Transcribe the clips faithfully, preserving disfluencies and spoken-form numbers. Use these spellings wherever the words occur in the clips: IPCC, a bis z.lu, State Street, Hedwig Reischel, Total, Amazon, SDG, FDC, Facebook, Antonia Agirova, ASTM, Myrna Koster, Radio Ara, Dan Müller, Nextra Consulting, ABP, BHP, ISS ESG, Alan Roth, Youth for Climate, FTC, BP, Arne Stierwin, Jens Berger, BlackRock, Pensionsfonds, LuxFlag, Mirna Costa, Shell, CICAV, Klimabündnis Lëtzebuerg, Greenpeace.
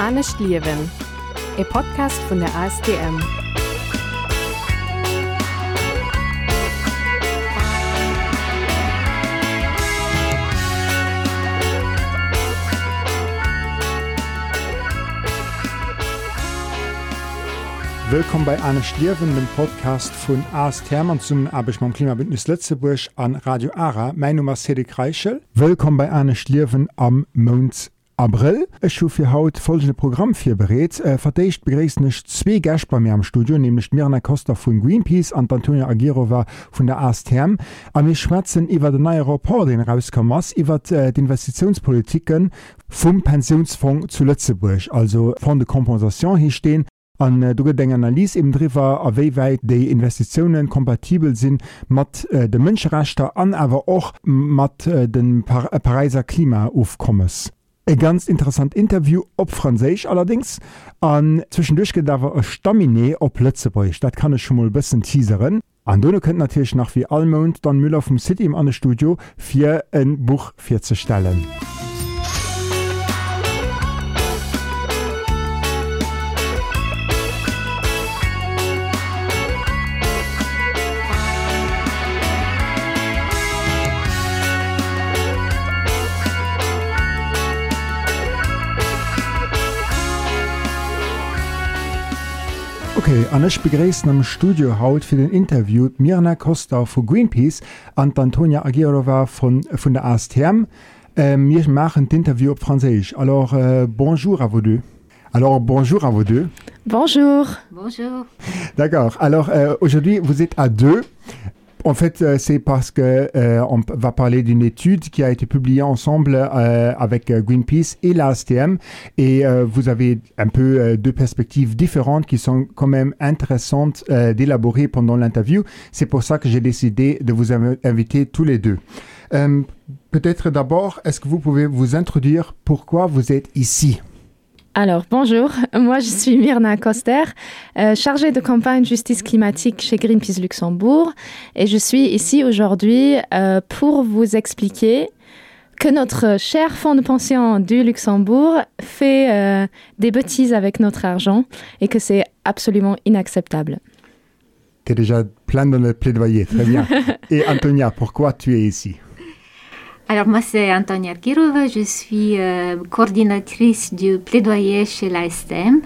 Arne Stierwin, ein Podcast von der A S T M. Willkommen bei Arne Stierwin, dem Podcast von A S T M und zum Arbeit mit dem Klimabündnis Lëtzebuerg an Radio Ara. Mein Name ist Hedwig Reischel. Willkommen bei Arne Stierwin am Mond. April. Ich habe für heute folgende Programm für berät. Äh, Verdächt begrüßen ich zwei Gäste bei mir am Studio, nämlich Mirna Costa von Greenpeace und Antonia Agirova von der A S T M. Und wir schwätzen über den neuen Rapport, den rausgekommen ist, über die, die Investitionspolitiken vom Pensionsfonds zu Lützeburg. Also von der Kompensation hier stehen. Und äh, du eine Analyse eben drüber, wie weit die Investitionen kompatibel sind mit äh, den Menschenrechten und aber auch mit äh, den Par- äh, Pariser Klimaaufkommen. Ein ganz interessantes Interview, auf Französisch allerdings. Und zwischendurch geht da ein Stamine auf Lützeburg. Das kann ich schon mal ein bisschen teasern. Und dann könnt ihr natürlich nach wie Allmond dann Müller vom City im anderen Studio für ein Buch vorzustellen. Okay, und ich begrüße am Studio heute für den Interview Mirna Costa von Greenpeace und Antonia Agirova von, von der A S T M. Äh, wir machen das Interview auf Französisch. Alors, äh, bonjour à vous deux. Alors, bonjour à vous deux. Bonjour. Bonjour. D'accord. Alors, euh, aujourd'hui, vous êtes à deux. En fait, c'est parce que euh, on va parler d'une étude qui a été publiée ensemble euh, avec Greenpeace et l'A S T M. Et euh, vous avez un peu euh, deux perspectives différentes qui sont quand même intéressantes euh, d'élaborer pendant l'interview. C'est pour ça que j'ai décidé de vous inviter tous les deux. Euh, peut-être d'abord, est-ce que vous pouvez vous introduire pourquoi vous êtes ici ? Alors, bonjour. Moi, je suis Myrna Koster, euh, chargée de campagne justice climatique chez Greenpeace Luxembourg. Et je suis ici aujourd'hui euh, pour vous expliquer que notre cher fonds de pension du Luxembourg fait euh, des bêtises avec notre argent et que c'est absolument inacceptable. Tu es déjà plein dans le plaidoyer, très bien. Et Antonia, pourquoi tu es ici ? Alors moi c'est Antonia Kirova, je suis euh, coordinatrice du plaidoyer chez l'A S T M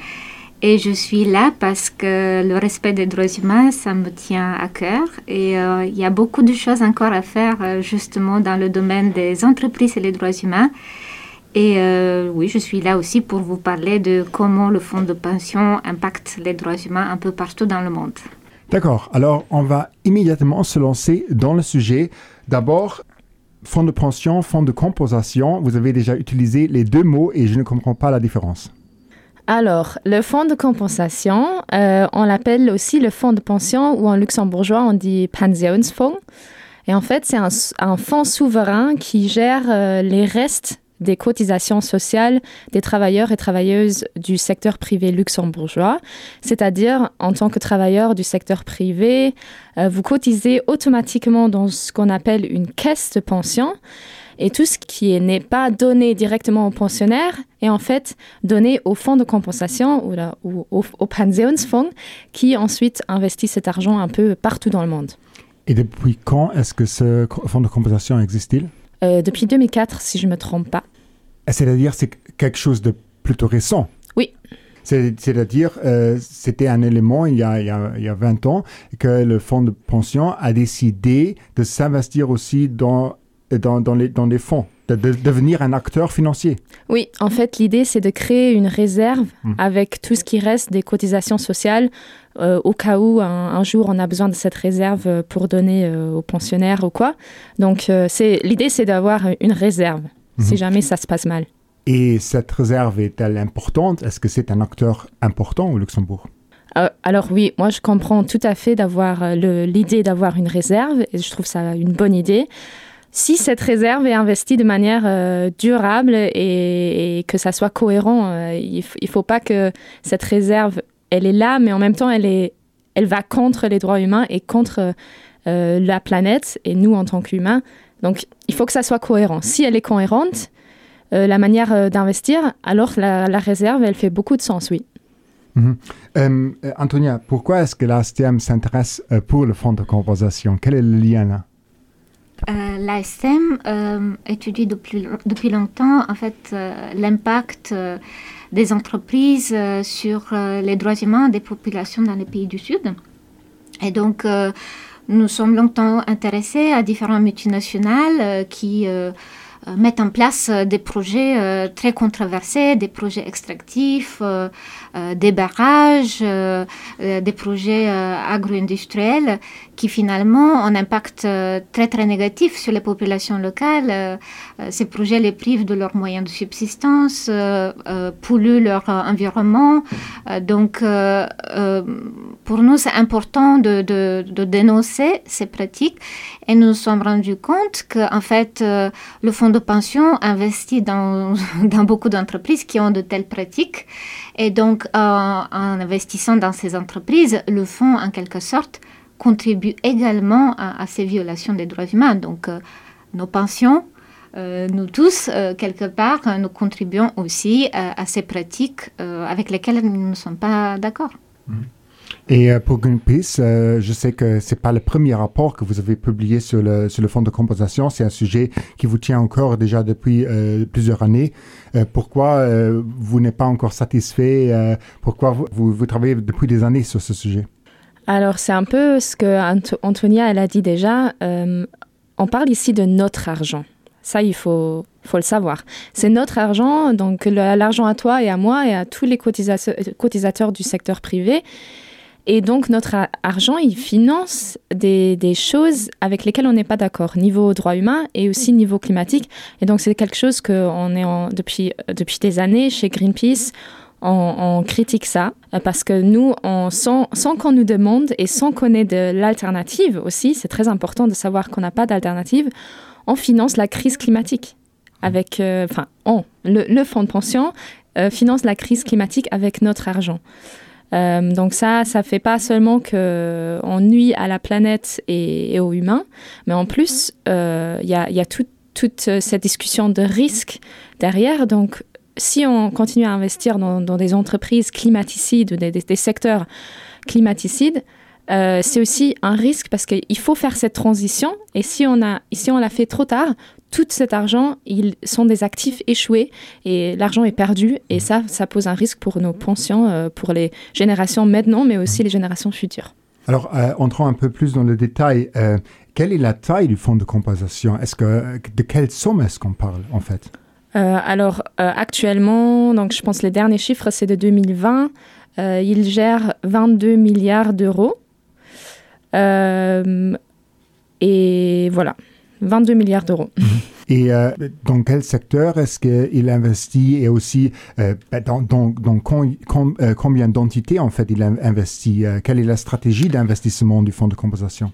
et je suis là parce que le respect des droits humains ça me tient à cœur et il euh, y a beaucoup de choses encore à faire euh, justement dans le domaine des entreprises et les droits humains et euh, oui je suis là aussi pour vous parler de comment le fonds de pension impacte les droits humains un peu partout dans le monde. D'accord, alors on va immédiatement se lancer dans le sujet. D'abord, fonds de pension, fonds de compensation, vous avez déjà utilisé les deux mots et je ne comprends pas la différence. Alors, le fonds de compensation, euh, on l'appelle aussi le fonds de pension ou en luxembourgeois on dit Pensionsfonds. Et en fait, c'est un, un fonds souverain qui gère euh, les restes des cotisations sociales des travailleurs et travailleuses du secteur privé luxembourgeois. C'est-à-dire, en tant que travailleur du secteur privé, euh, vous cotisez automatiquement dans ce qu'on appelle une caisse de pension. Et tout ce qui n'est pas donné directement aux pensionnaires est en fait donné au fonds de compensation ou, la, ou au, au Pensionsfonds qui ensuite investit cet argent un peu partout dans le monde. Et depuis quand est-ce que ce fonds de compensation existe-t-il ? Euh, depuis deux mille quatre, si je ne me trompe pas. C'est-à-dire c'est quelque chose de plutôt récent. Oui. C'est, c'est-à-dire euh, c'était un élément il y, a, il, y a, il y a vingt ans que le fonds de pension a décidé de s'investir aussi dans, dans, dans, les, dans les fonds, de, de devenir un acteur financier. Oui, en fait l'idée c'est de créer une réserve mmh. avec tout ce qui reste des cotisations sociales Euh, au cas où un, un jour on a besoin de cette réserve pour donner euh, aux pensionnaires ou quoi. Donc euh, c'est, l'idée c'est d'avoir une réserve, mmh. si jamais ça se passe mal. Et cette réserve est-elle importante ? Est-ce que c'est un acteur important au Luxembourg ? euh, Alors oui, moi je comprends tout à fait d'avoir le, l'idée d'avoir une réserve et je trouve ça une bonne idée. Si cette réserve est investie de manière euh, durable et, et que ça soit cohérent, euh, il ne faut pas que cette réserve elle est là, mais en même temps, elle, est, elle va contre les droits humains et contre euh, la planète et nous en tant qu'humains. Donc, il faut que ça soit cohérent. Si elle est cohérente, euh, la manière euh, d'investir, alors la, la réserve, elle fait beaucoup de sens, oui. Mmh. Euh, Antonia, pourquoi est-ce que l'A S T M s'intéresse euh, pour le fonds de compensation ? Quel est le lien là ? Euh, L'A S T M euh, étudie depuis, depuis longtemps en fait, euh, l'impact euh, des entreprises euh, sur euh, les droits humains des populations dans les pays du Sud. Et donc, euh, nous sommes longtemps intéressés à différentes multinationales euh, qui euh, mettent en place des projets euh, très controversés, des projets extractifs, euh, euh, des barrages, euh, euh, des projets euh, agro-industriels qui finalement ont un impact euh, très très négatif sur les populations locales. Euh, ces projets les privent de leurs moyens de subsistance, euh, euh, polluent leur euh, environnement. Euh, donc euh, euh, pour nous c'est important de, de, de dénoncer ces pratiques et nous nous sommes rendus compte qu'en fait euh, le fonds de pension investit dans, dans beaucoup d'entreprises qui ont de telles pratiques et donc euh, en investissant dans ces entreprises, le fonds en quelque sorte contribue également à, à ces violations des droits humains. Donc euh, nos pensions, euh, nous tous, euh, quelque part, euh, nous contribuons aussi euh, à ces pratiques euh, avec lesquelles nous ne sommes pas d'accord. Mmh. Et pour Greenpeace, euh, je sais que ce n'est pas le premier rapport que vous avez publié sur le, sur le fonds de compensation. C'est un sujet qui vous tient encore déjà depuis euh, plusieurs années. Euh, pourquoi euh, vous n'êtes pas encore satisfait euh, Pourquoi vous, vous, vous travaillez depuis des années sur ce sujet? Alors, c'est un peu ce que Ant- Antonia elle a dit déjà. Euh, on parle ici de notre argent. Ça, il faut, faut le savoir. C'est notre argent, donc le, l'argent à toi et à moi et à tous les cotisa- cotisateurs du secteur privé. Et donc, notre a- argent, il finance des, des choses avec lesquelles on n'est pas d'accord, niveau droit humain et aussi niveau climatique. Et donc, c'est quelque chose qu'on est en, depuis, depuis des années chez Greenpeace. On, on critique ça parce que nous, on, sans, sans qu'on nous demande et sans qu'on ait de l'alternative aussi, c'est très important de savoir qu'on n'a pas d'alternative, on finance la crise climatique. Avec, euh, enfin, on, le, le fonds de pension euh, finance la crise climatique avec notre argent. Euh, donc ça, ça fait pas seulement qu'on nuit à la planète et, et aux humains, mais en plus, il euh, y a, y a tout, toute cette discussion de risque derrière. Donc, si on continue à investir dans, dans des entreprises climaticides, des, des, des secteurs climaticides, euh, c'est aussi un risque parce qu'il faut faire cette transition. Et si on, a, si on l'a fait trop tard, tout cet argent, ils sont des actifs échoués et l'argent est perdu. Et ça, ça pose un risque pour nos pensions, euh, pour les générations maintenant, mais aussi les générations futures. Alors, euh, entrons un peu plus dans le détail. Euh, quelle est la taille du fonds de compensation ? Est-ce que, de quelle somme est-ce qu'on parle, en fait ? Euh, alors, euh, actuellement, donc, je pense que les derniers chiffres, c'est de deux mille vingt. Euh, il gère vingt-deux milliards d'euros. Euh, et voilà, vingt-deux milliards d'euros. Et euh, dans quel secteur est-ce qu'il investit et aussi euh, dans, dans, dans com, com, euh, combien d'entités, en fait, il investit euh, Quelle est la stratégie d'investissement du fonds de compensation ?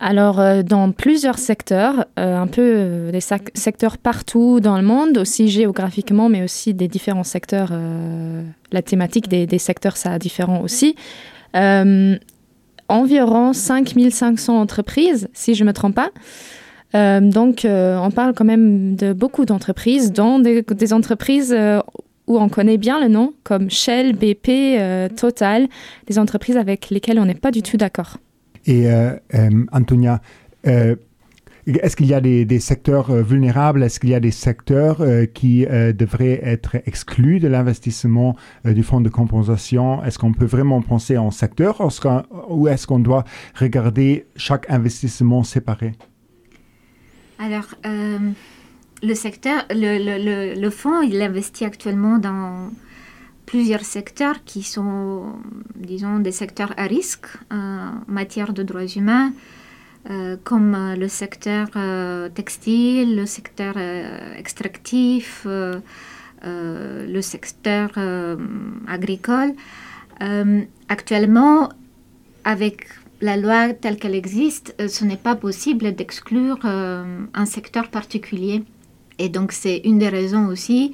Alors, euh, dans plusieurs secteurs, euh, un peu euh, des sac- secteurs partout dans le monde, aussi géographiquement, mais aussi des différents secteurs. Euh, la thématique des, des secteurs, ça a différent aussi. Euh, environ cinq mille cinq cents entreprises, si je ne me trompe pas. Euh, donc, euh, on parle quand même de beaucoup d'entreprises, dont des, des entreprises euh, où on connaît bien le nom, comme Shell, B P, euh, Total, des entreprises avec lesquelles on n'est pas du tout d'accord. Et euh, euh, Antonia, euh, est-ce qu'il y a des, des secteurs euh, vulnérables? Est-ce qu'il y a des secteurs euh, qui euh, devraient être exclus de l'investissement euh, du fonds de compensation? Est-ce qu'on peut vraiment penser en secteur ou est-ce qu'on doit regarder chaque investissement séparé? Alors, euh, le secteur, le, le, le, le fonds, il investit actuellement dans plusieurs secteurs qui sont, disons, des secteurs à risque euh, en matière de droits humains, euh, comme euh, le secteur euh, textile, le secteur euh, extractif, euh, euh, le secteur euh, agricole. Euh, actuellement, avec la loi telle qu'elle existe, euh, ce n'est pas possible d'exclure euh, un secteur particulier. Et donc, c'est une des raisons aussi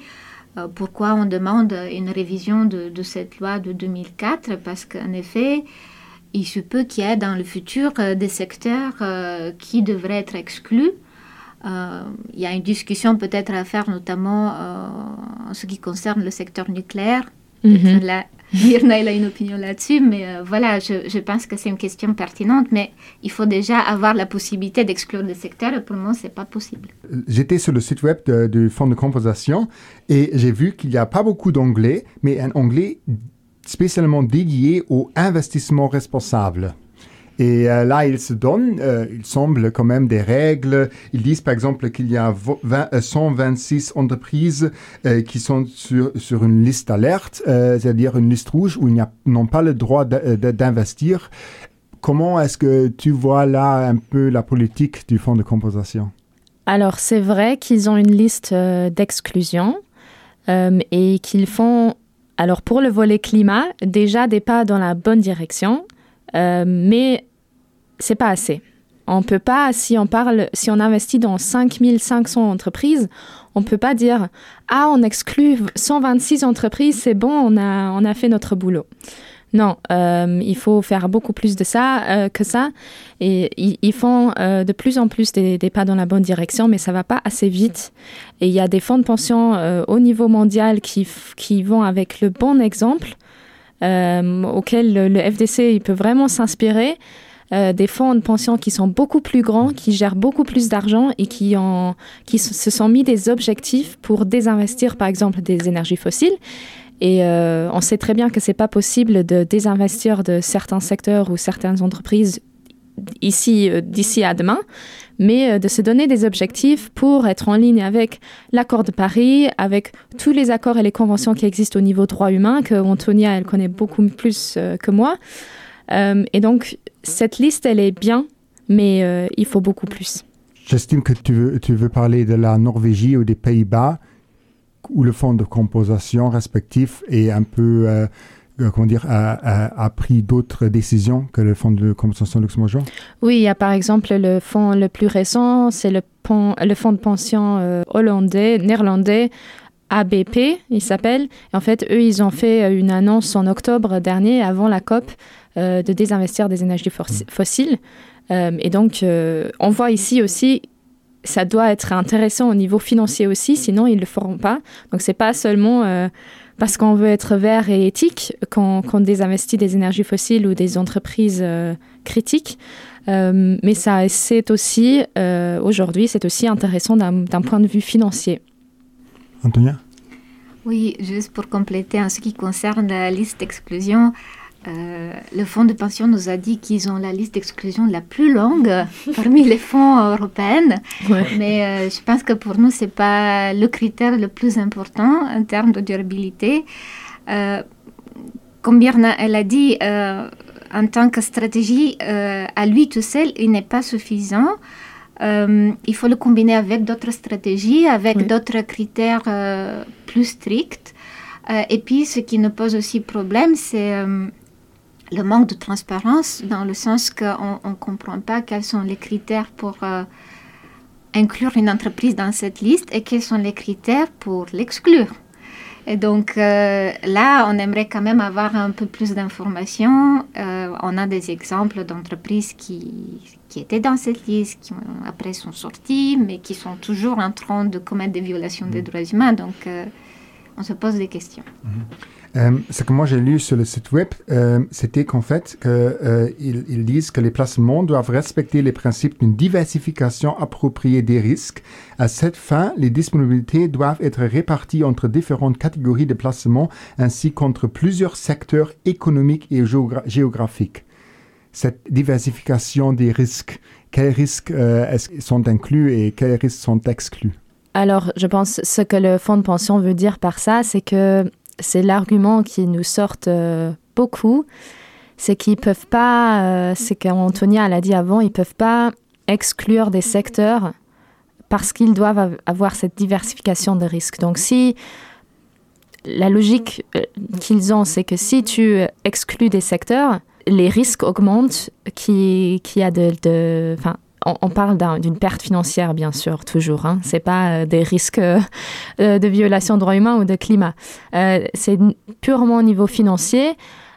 pourquoi on demande une révision de, de cette loi de deux mille quatre, parce qu'en effet, il se peut qu'il y ait dans le futur des secteurs qui devraient être exclus Euh, il y a une discussion peut-être à faire, notamment euh, en ce qui concerne le secteur nucléaire. Mm-hmm. La, Mirna, elle a une opinion là-dessus, mais euh, voilà, je, je pense que c'est une question pertinente, mais il faut déjà avoir la possibilité d'exclure le secteur, et pour le moment, ce n'est pas possible. J'étais sur le site web du Fonds de compensation, et j'ai vu qu'il n'y a pas beaucoup d'onglets, mais un onglet spécialement dédié aux investissements responsables. Et euh, là, ils se donnent, euh, il semble quand même des règles. Ils disent, par exemple, qu'il y a vingt, cent vingt-six entreprises euh, qui sont sur, sur une liste alerte, euh, c'est-à-dire une liste rouge où ils n'ont pas le droit de, de, d'investir. Comment est-ce que tu vois là un peu la politique du fonds de compensation? Alors, c'est vrai qu'ils ont une liste euh, d'exclusion euh, et qu'ils font, alors pour le volet climat, déjà des pas dans la bonne direction. Euh, mais c'est pas assez. On peut pas, si on parle, si on investit dans cinq mille cinq cents entreprises, on peut pas dire ah on exclut cent vingt-six entreprises, c'est bon, on a on a fait notre boulot. Non, euh, il faut faire beaucoup plus de ça euh, que ça. Et ils font euh, de plus en plus des, des pas dans la bonne direction, mais ça va pas assez vite. Et il y a des fonds de pension euh, au niveau mondial qui qui vont avec le bon exemple. Euh, auquel le, le F D C il peut vraiment s'inspirer, euh, des fonds de pension qui sont beaucoup plus grands, qui gèrent beaucoup plus d'argent et qui, ont, qui s- se sont mis des objectifs pour désinvestir par exemple des énergies fossiles. Et euh, on sait très bien que c'est pas possible de désinvestir de certains secteurs ou certaines entreprises ici, euh, d'ici à demain, mais euh, de se donner des objectifs pour être en ligne avec l'accord de Paris, avec tous les accords et les conventions qui existent au niveau droit humain, que Antonia, elle connaît beaucoup plus euh, que moi. Euh, et donc, cette liste, elle est bien, mais euh, il faut beaucoup plus. J'estime que tu veux, tu veux parler de la Norvège ou des Pays-Bas, où le fonds de compensation respectif est un peu... Euh, comment dire, a, a, a pris d'autres décisions que le fonds de compensation luxembourgeois? Oui, il y a par exemple le fonds le plus récent, c'est le, pon, le fonds de pension euh, hollandais, néerlandais, A B P, il s'appelle. Et en fait, eux, ils ont fait une annonce en octobre dernier, avant la COP, euh, de désinvestir des énergies fossiles. Euh, et donc, euh, on voit ici aussi, ça doit être intéressant au niveau financier aussi, sinon ils ne le feront pas. Donc, ce n'est pas seulement... Euh, parce qu'on veut être vert et éthique, qu'on, qu'on désinvestit des énergies fossiles ou des entreprises euh, critiques. Euh, mais ça, c'est aussi, euh, aujourd'hui, c'est aussi intéressant d'un, d'un point de vue financier. Antonia ? Oui, juste pour compléter, en ce qui concerne la liste d'exclusion, euh, le fonds de pension nous a dit qu'ils ont la liste d'exclusion la plus longue parmi les fonds européens. Ouais. Mais euh, je pense que pour nous, ce n'est pas le critère le plus important en termes de durabilité. Euh, comme Mirna, elle a dit, euh, en tant que stratégie, euh, à lui tout seul, il n'est pas suffisant. Euh, il faut le combiner avec d'autres stratégies, avec oui. d'autres critères euh, plus stricts. Euh, et puis, ce qui nous pose aussi problème, c'est... Euh, le manque de transparence, dans le sens qu'on ne comprend pas quels sont les critères pour euh, inclure une entreprise dans cette liste et quels sont les critères pour l'exclure. Et donc euh, là, on aimerait quand même avoir un peu plus d'informations. Euh, on a des exemples d'entreprises qui, qui étaient dans cette liste, qui après sont sorties, mais qui sont toujours en train de commettre des violations mmh. des droits humains. Donc euh, on se pose des questions. Mmh. Euh, ce que moi j'ai lu sur le site web, euh, c'était qu'en fait, que, euh, ils, ils disent que les placements doivent respecter les principes d'une diversification appropriée des risques. À cette fin, les disponibilités doivent être réparties entre différentes catégories de placements ainsi qu'entre plusieurs secteurs économiques et géogra- géographiques. Cette diversification des risques, quels risques euh, sont inclus et quels risques sont exclus? Alors, je pense ce que le fonds de pension veut dire par ça, c'est que c'est l'argument qui nous sort euh, beaucoup, c'est qu'ils ne peuvent pas, euh, c'est qu'Antonia l'a dit avant, ils ne peuvent pas exclure des secteurs parce qu'ils doivent avoir cette diversification de risques. Donc si la logique qu'ils ont, c'est que si tu exclus des secteurs, les risques augmentent, qui, qui a de... de enfin, on parle d'un, d'une perte financière, bien sûr, toujours. Hein. Ce n'est pas des risques euh, de violation de droits humains ou de climat. Euh, c'est purement au niveau financier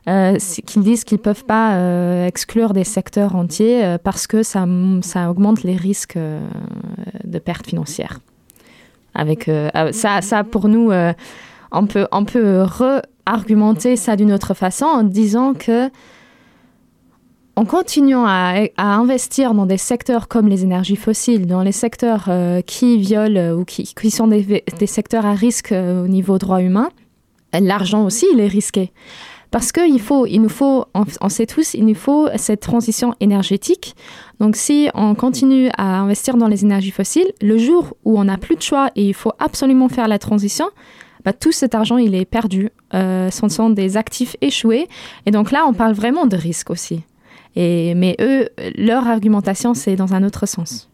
euh, qu'ils disent qu'ils ne peuvent pas euh, exclure des secteurs entiers euh, parce que ça, ça augmente les risques euh, de pertes financières. Avec, euh, ça, ça, pour nous, euh, on peut, on peut re-argumenter ça d'une autre façon en disant que en continuant à, à investir dans des secteurs comme les énergies fossiles, dans les secteurs euh, qui violent ou qui, qui sont des, des secteurs à risque euh, au niveau droit humain, l'argent aussi, il est risqué. Parce qu'il faut, il nous faut, on, on sait tous, il nous faut cette transition énergétique. Donc, si on continue à investir dans les énergies fossiles, le jour où on n'a plus de choix et il faut absolument faire la transition, bah, tout cet argent, il est perdu. Euh, ce sont des actifs échoués. Et donc là, on parle vraiment de risque aussi. Et, mais eux, leur argumentation, c'est dans un autre sens.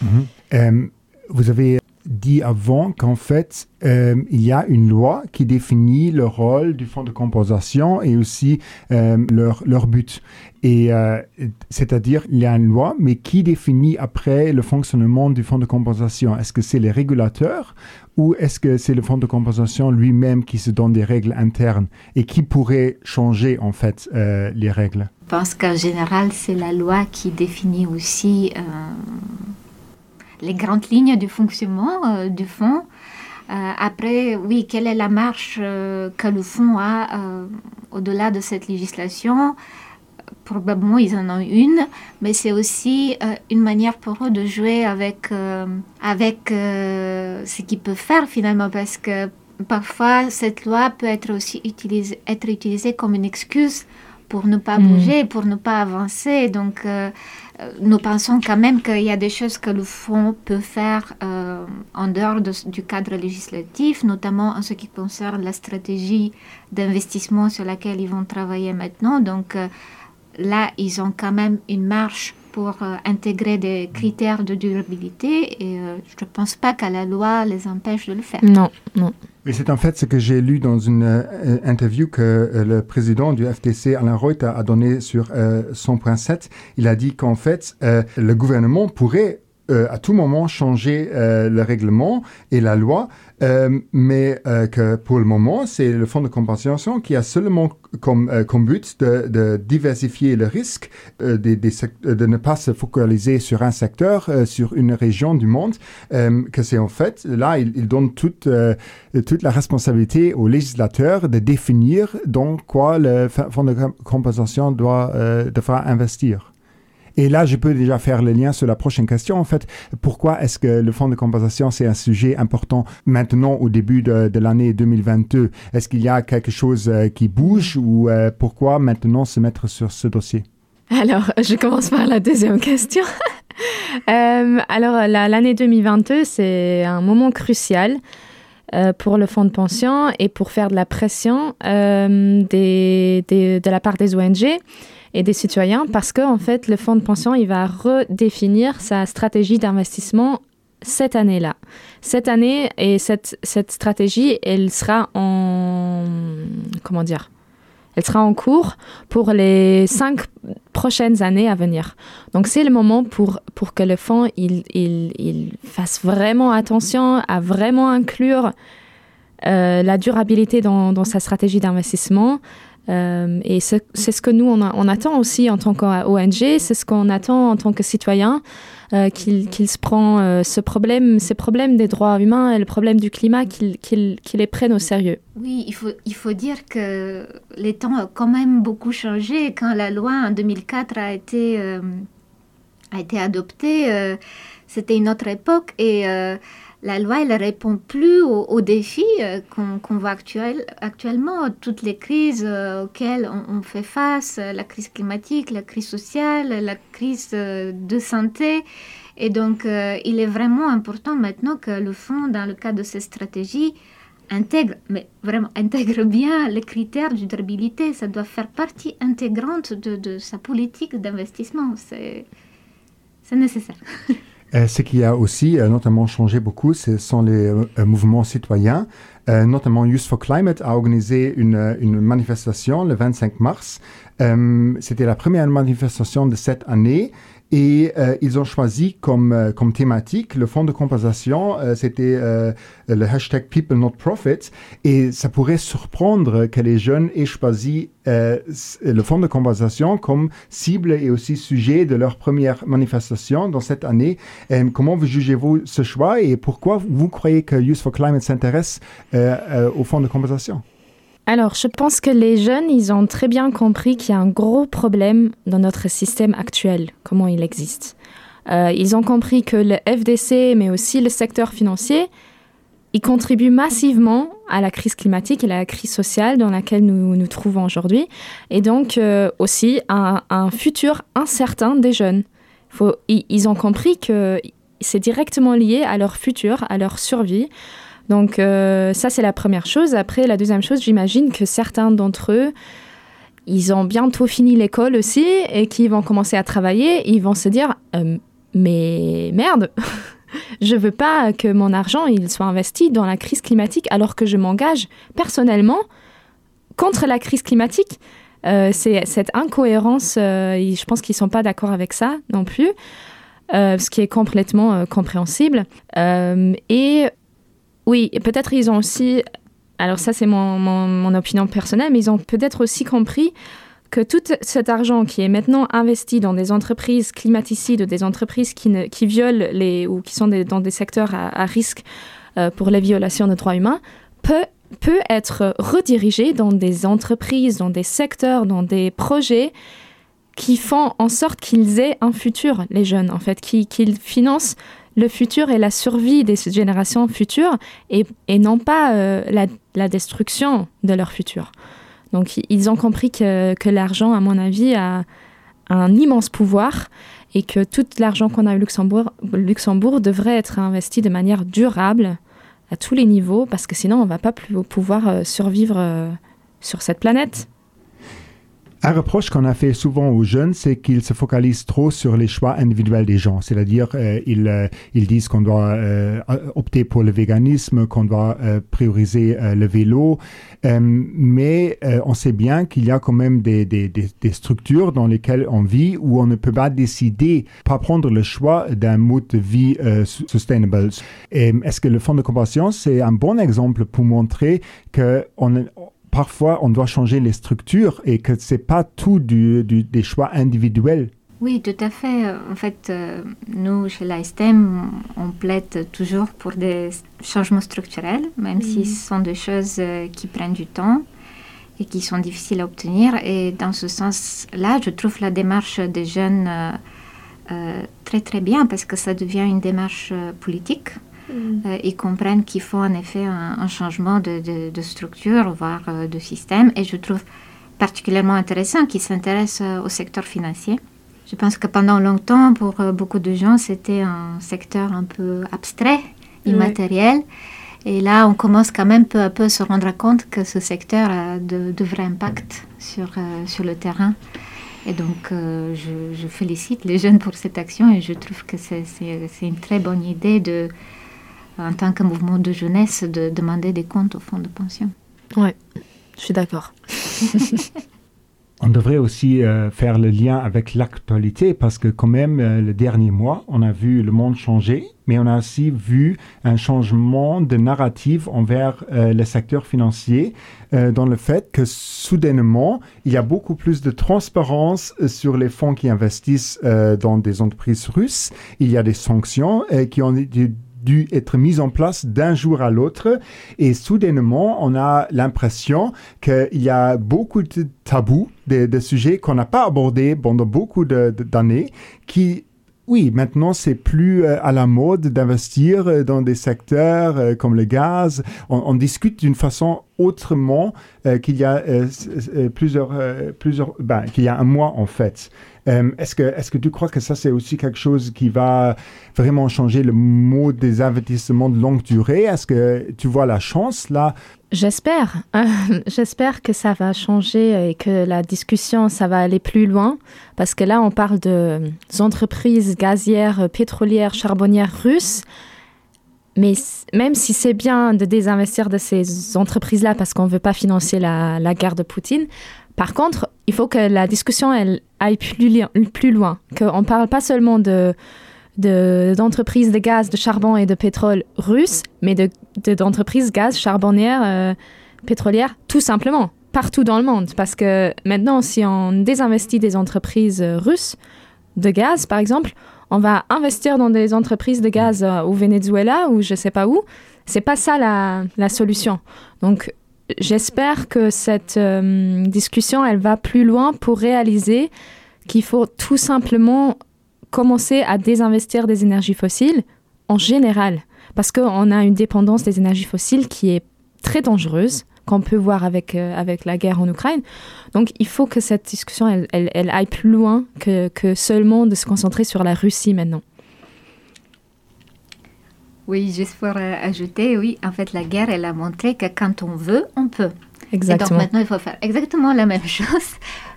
Mmh. Euh, vous avez dit avant qu'en fait, euh, il y a une loi qui définit le rôle du fonds de compensation et aussi euh, leur, leur but. Et, euh, c'est-à-dire, il y a une loi, mais qui définit après le fonctionnement du fonds de compensation? Est-ce que c'est les régulateurs ou est-ce que c'est le fonds de compensation lui-même qui se donne des règles internes et qui pourrait changer en fait euh, les règles? Je pense qu'en général, c'est la loi qui définit aussi euh, les grandes lignes du fonctionnement euh, du fonds. Euh, après, oui, quelle est la marche euh, que le fonds a euh, au-delà de cette législation? Probablement, ils en ont une, mais c'est aussi euh, une manière pour eux de jouer avec, euh, avec euh, ce qu'ils peuvent faire finalement, parce que parfois, cette loi peut être aussi utilisée, être utilisée comme une excuse pour ne pas bouger, mmh. pour ne pas avancer. Donc, euh, nous pensons quand même qu'il y a des choses que le fonds peut faire euh, en dehors de, du cadre législatif, notamment en ce qui concerne la stratégie d'investissement sur laquelle ils vont travailler maintenant. Donc, euh, là, ils ont quand même une marge pour euh, intégrer des critères de durabilité et euh, je ne pense pas que la loi les empêche de le faire. Non, non. Mais c'est en fait ce que j'ai lu dans une euh, interview que euh, le président du F T C, Alan Roth, a, a donné sur euh, cent point sept. Il a dit qu'en fait, euh, le gouvernement pourrait euh, à tout moment changer euh, le règlement et la loi, euh, mais euh, que pour le moment, c'est le fonds de compensation qui a seulement comme, euh, comme but de, de diversifier le risque, euh, des, des sect- de ne pas se focaliser sur un secteur, euh, sur une région du monde, euh, que c'est en fait, là, il, il donne toute, euh, toute la responsabilité aux législateurs de définir dans quoi le fonds de compensation doit euh, devoir investir. Et là, je peux déjà faire le lien sur la prochaine question, en fait. Pourquoi est-ce que le fonds de compensation, c'est un sujet important maintenant au début de, de l'année deux mille vingt-deux? Est-ce qu'il y a quelque chose euh, qui bouge ou euh, pourquoi maintenant se mettre sur ce dossier? Alors, je commence par la deuxième question. euh, alors, la, l'année deux mille vingt-deux, c'est un moment crucial euh, pour le fonds de pension et pour faire de la pression euh, des, des, de la part des O N G et des citoyens, parce que en fait, le fonds de pension, il va redéfinir sa stratégie d'investissement cette année-là. Cette année, et cette, cette stratégie, elle sera en... Comment dire ? Elle sera en cours pour les cinq prochaines années à venir. Donc, c'est le moment pour, pour que le fonds, il, il, il fasse vraiment attention à vraiment inclure euh, la durabilité dans, dans sa stratégie d'investissement. Euh, et ce, c'est ce que nous, on, a, on attend aussi en tant qu'O N G, c'est ce qu'on attend en tant que citoyen, euh, qu'il, qu'il se prend euh, ce problème, ces problèmes des droits humains et le problème du climat, qu'il, qu'il, qu'il les prenne au sérieux. Oui, il faut, il faut dire que les temps ont quand même beaucoup changé. Quand la loi en deux mille quatre a été, euh, a été adoptée, euh, c'était une autre époque et... Euh, La loi, elle ne répond plus aux, aux défis euh, qu'on, qu'on voit actuel, actuellement, toutes les crises euh, auxquelles on, on fait face, euh, la crise climatique, la crise sociale, la crise euh, de santé. Et donc, euh, il est vraiment important maintenant que le fonds, dans le cadre de cette stratégie, intègre, mais vraiment intègre bien les critères de durabilité. Ça doit faire partie intégrante de, de sa politique d'investissement. C'est, c'est nécessaire. Euh, ce qui a aussi euh, notamment changé beaucoup, ce sont les euh, mouvements citoyens. Euh, notamment Youth for Climate a organisé une, une manifestation le vingt-cinq mars. Euh, c'était la première manifestation de cette année. et euh, ils ont choisi comme, euh, comme thématique le fonds de compensation, euh, c'était euh, le hashtag People Not Profits, et ça pourrait surprendre que les jeunes aient choisi euh, le fonds de compensation comme cible et aussi sujet de leur première manifestation dans cette année. Euh, comment jugez-vous ce choix et pourquoi vous croyez que Youth for Climate s'intéresse euh, euh, au fonds de compensation? Alors, je pense que les jeunes, ils ont très bien compris qu'il y a un gros problème dans notre système actuel, comment il existe. Euh, ils ont compris que le F D C, mais aussi le secteur financier, ils contribuent massivement à la crise climatique et à la crise sociale dans laquelle nous nous trouvons aujourd'hui, et donc euh, aussi à, à un futur incertain des jeunes. Faut, ils, ils ont compris que c'est directement lié à leur futur, à leur survie. Donc euh, ça, c'est la première chose. Après, la deuxième chose, j'imagine que certains d'entre eux, ils ont bientôt fini l'école aussi et qu'ils vont commencer à travailler. Ils vont se dire euh, « mais merde, je veux pas que mon argent il soit investi dans la crise climatique alors que je m'engage personnellement contre la crise climatique ». Euh, c'est cette incohérence, euh, je pense qu'ils sont pas d'accord avec ça non plus, euh, ce qui est complètement euh, compréhensible. Euh, et... Oui, et peut-être ils ont aussi, alors ça c'est mon, mon, mon opinion personnelle, mais ils ont peut-être aussi compris que tout cet argent qui est maintenant investi dans des entreprises climaticides ou des entreprises qui, ne, qui violent les, ou qui sont des, dans des secteurs à, à risque euh, pour les violations de droits humains peut, peut être redirigé dans des entreprises, dans des secteurs, dans des projets qui font en sorte qu'ils aient un futur, les jeunes en fait, qui, qu'ils financent le futur et la survie des générations futures et, et non pas euh, la, la destruction de leur futur. Donc, ils ont compris que, que l'argent, à mon avis, a un immense pouvoir et que tout l'argent qu'on a au Luxembourg, Luxembourg devrait être investi de manière durable à tous les niveaux parce que sinon, on ne va pas plus pouvoir survivre sur cette planète. Un reproche qu'on a fait souvent aux jeunes, c'est qu'ils se focalisent trop sur les choix individuels des gens. C'est-à-dire, euh, ils, euh, ils disent qu'on doit euh, opter pour le véganisme, qu'on doit euh, prioriser euh, le vélo. Euh, mais euh, on sait bien qu'il y a quand même des, des, des, des structures dans lesquelles on vit où on ne peut pas décider, pas prendre le choix d'un mode de vie euh, sustainable. Et est-ce que le fonds de compensation, c'est un bon exemple pour montrer que on, parfois, on doit changer les structures et que ce n'est pas tout du, du, des choix individuels. Oui, tout à fait. En fait, nous, chez l'A S T M, on plaide toujours pour des changements structurels, même mmh. si ce sont des choses qui prennent du temps et qui sont difficiles à obtenir. Et dans ce sens-là, je trouve la démarche des jeunes euh, très, très bien parce que ça devient une démarche politique. Euh, ils comprennent qu'il faut en effet un, un changement de, de, de structure, voire euh, de système. Et je trouve particulièrement intéressant qu'ils s'intéressent euh, au secteur financier. Je pense que pendant longtemps, pour euh, beaucoup de gens, c'était un secteur un peu abstrait, immatériel. Oui. Et là, on commence quand même peu à peu à se rendre compte que ce secteur a de, de vrais impacts sur, euh, sur le terrain. Et donc, euh, je, je félicite les jeunes pour cette action et je trouve que c'est, c'est, c'est une très bonne idée de... en tant que mouvement de jeunesse, de demander des comptes au fonds de pension. Oui, je suis d'accord. On devrait aussi euh, faire le lien avec l'actualité parce que quand même, euh, le dernier mois, on a vu le monde changer, mais on a aussi vu un changement de narrative envers euh, le secteur financier euh, dans le fait que soudainement, il y a beaucoup plus de transparence sur les fonds qui investissent euh, dans des entreprises russes. Il y a des sanctions euh, qui ont été dû être mise en place d'un jour à l'autre et soudainement, on a l'impression qu'il y a beaucoup de tabous, de, de sujets qu'on n'a pas abordés pendant beaucoup de, de, d'années qui, oui, maintenant, c'est plus euh, à la mode d'investir euh, dans des secteurs euh, comme le gaz. On, on discute d'une façon autrement euh, qu'il y a euh, plusieurs, euh, plusieurs ben, qu'il y a un mois, en fait. Euh, est-ce que, est-ce que tu crois que ça, c'est aussi quelque chose qui va vraiment changer le mode des investissements de longue durée? Est-ce que tu vois la chance, là? J'espère. Euh, j'espère que ça va changer et que la discussion, ça va aller plus loin. Parce que là, on parle de entreprises gazières, pétrolières, charbonnières russes. Mais même si c'est bien de désinvestir de ces entreprises-là parce qu'on ne veut pas financer la, la guerre de Poutine, Par contre, il faut que la discussion elle, aille plus, li- plus loin, qu'on ne parle pas seulement de, de, d'entreprises de gaz, de charbon et de pétrole russes, mais de, de, d'entreprises gaz, charbonnières, euh, pétrolières, tout simplement, partout dans le monde. Parce que maintenant, si on désinvestit des entreprises russes de gaz, par exemple, on va investir dans des entreprises de gaz euh, au Venezuela ou je ne sais pas où. Ce n'est pas ça la, la solution. Donc, j'espère que cette euh, discussion, elle va plus loin pour réaliser qu'il faut tout simplement commencer à désinvestir des énergies fossiles en général. Parce qu'on a une dépendance des énergies fossiles qui est très dangereuse, qu'on peut voir avec, euh, avec la guerre en Ukraine. Donc, il faut que cette discussion, elle, elle, elle aille plus loin que, que seulement de se concentrer sur la Russie maintenant. Oui, juste pour euh, ajouter, oui, en fait, la guerre, elle a montré que quand on veut, on peut. Exactement. Et donc, maintenant, il faut faire exactement la même chose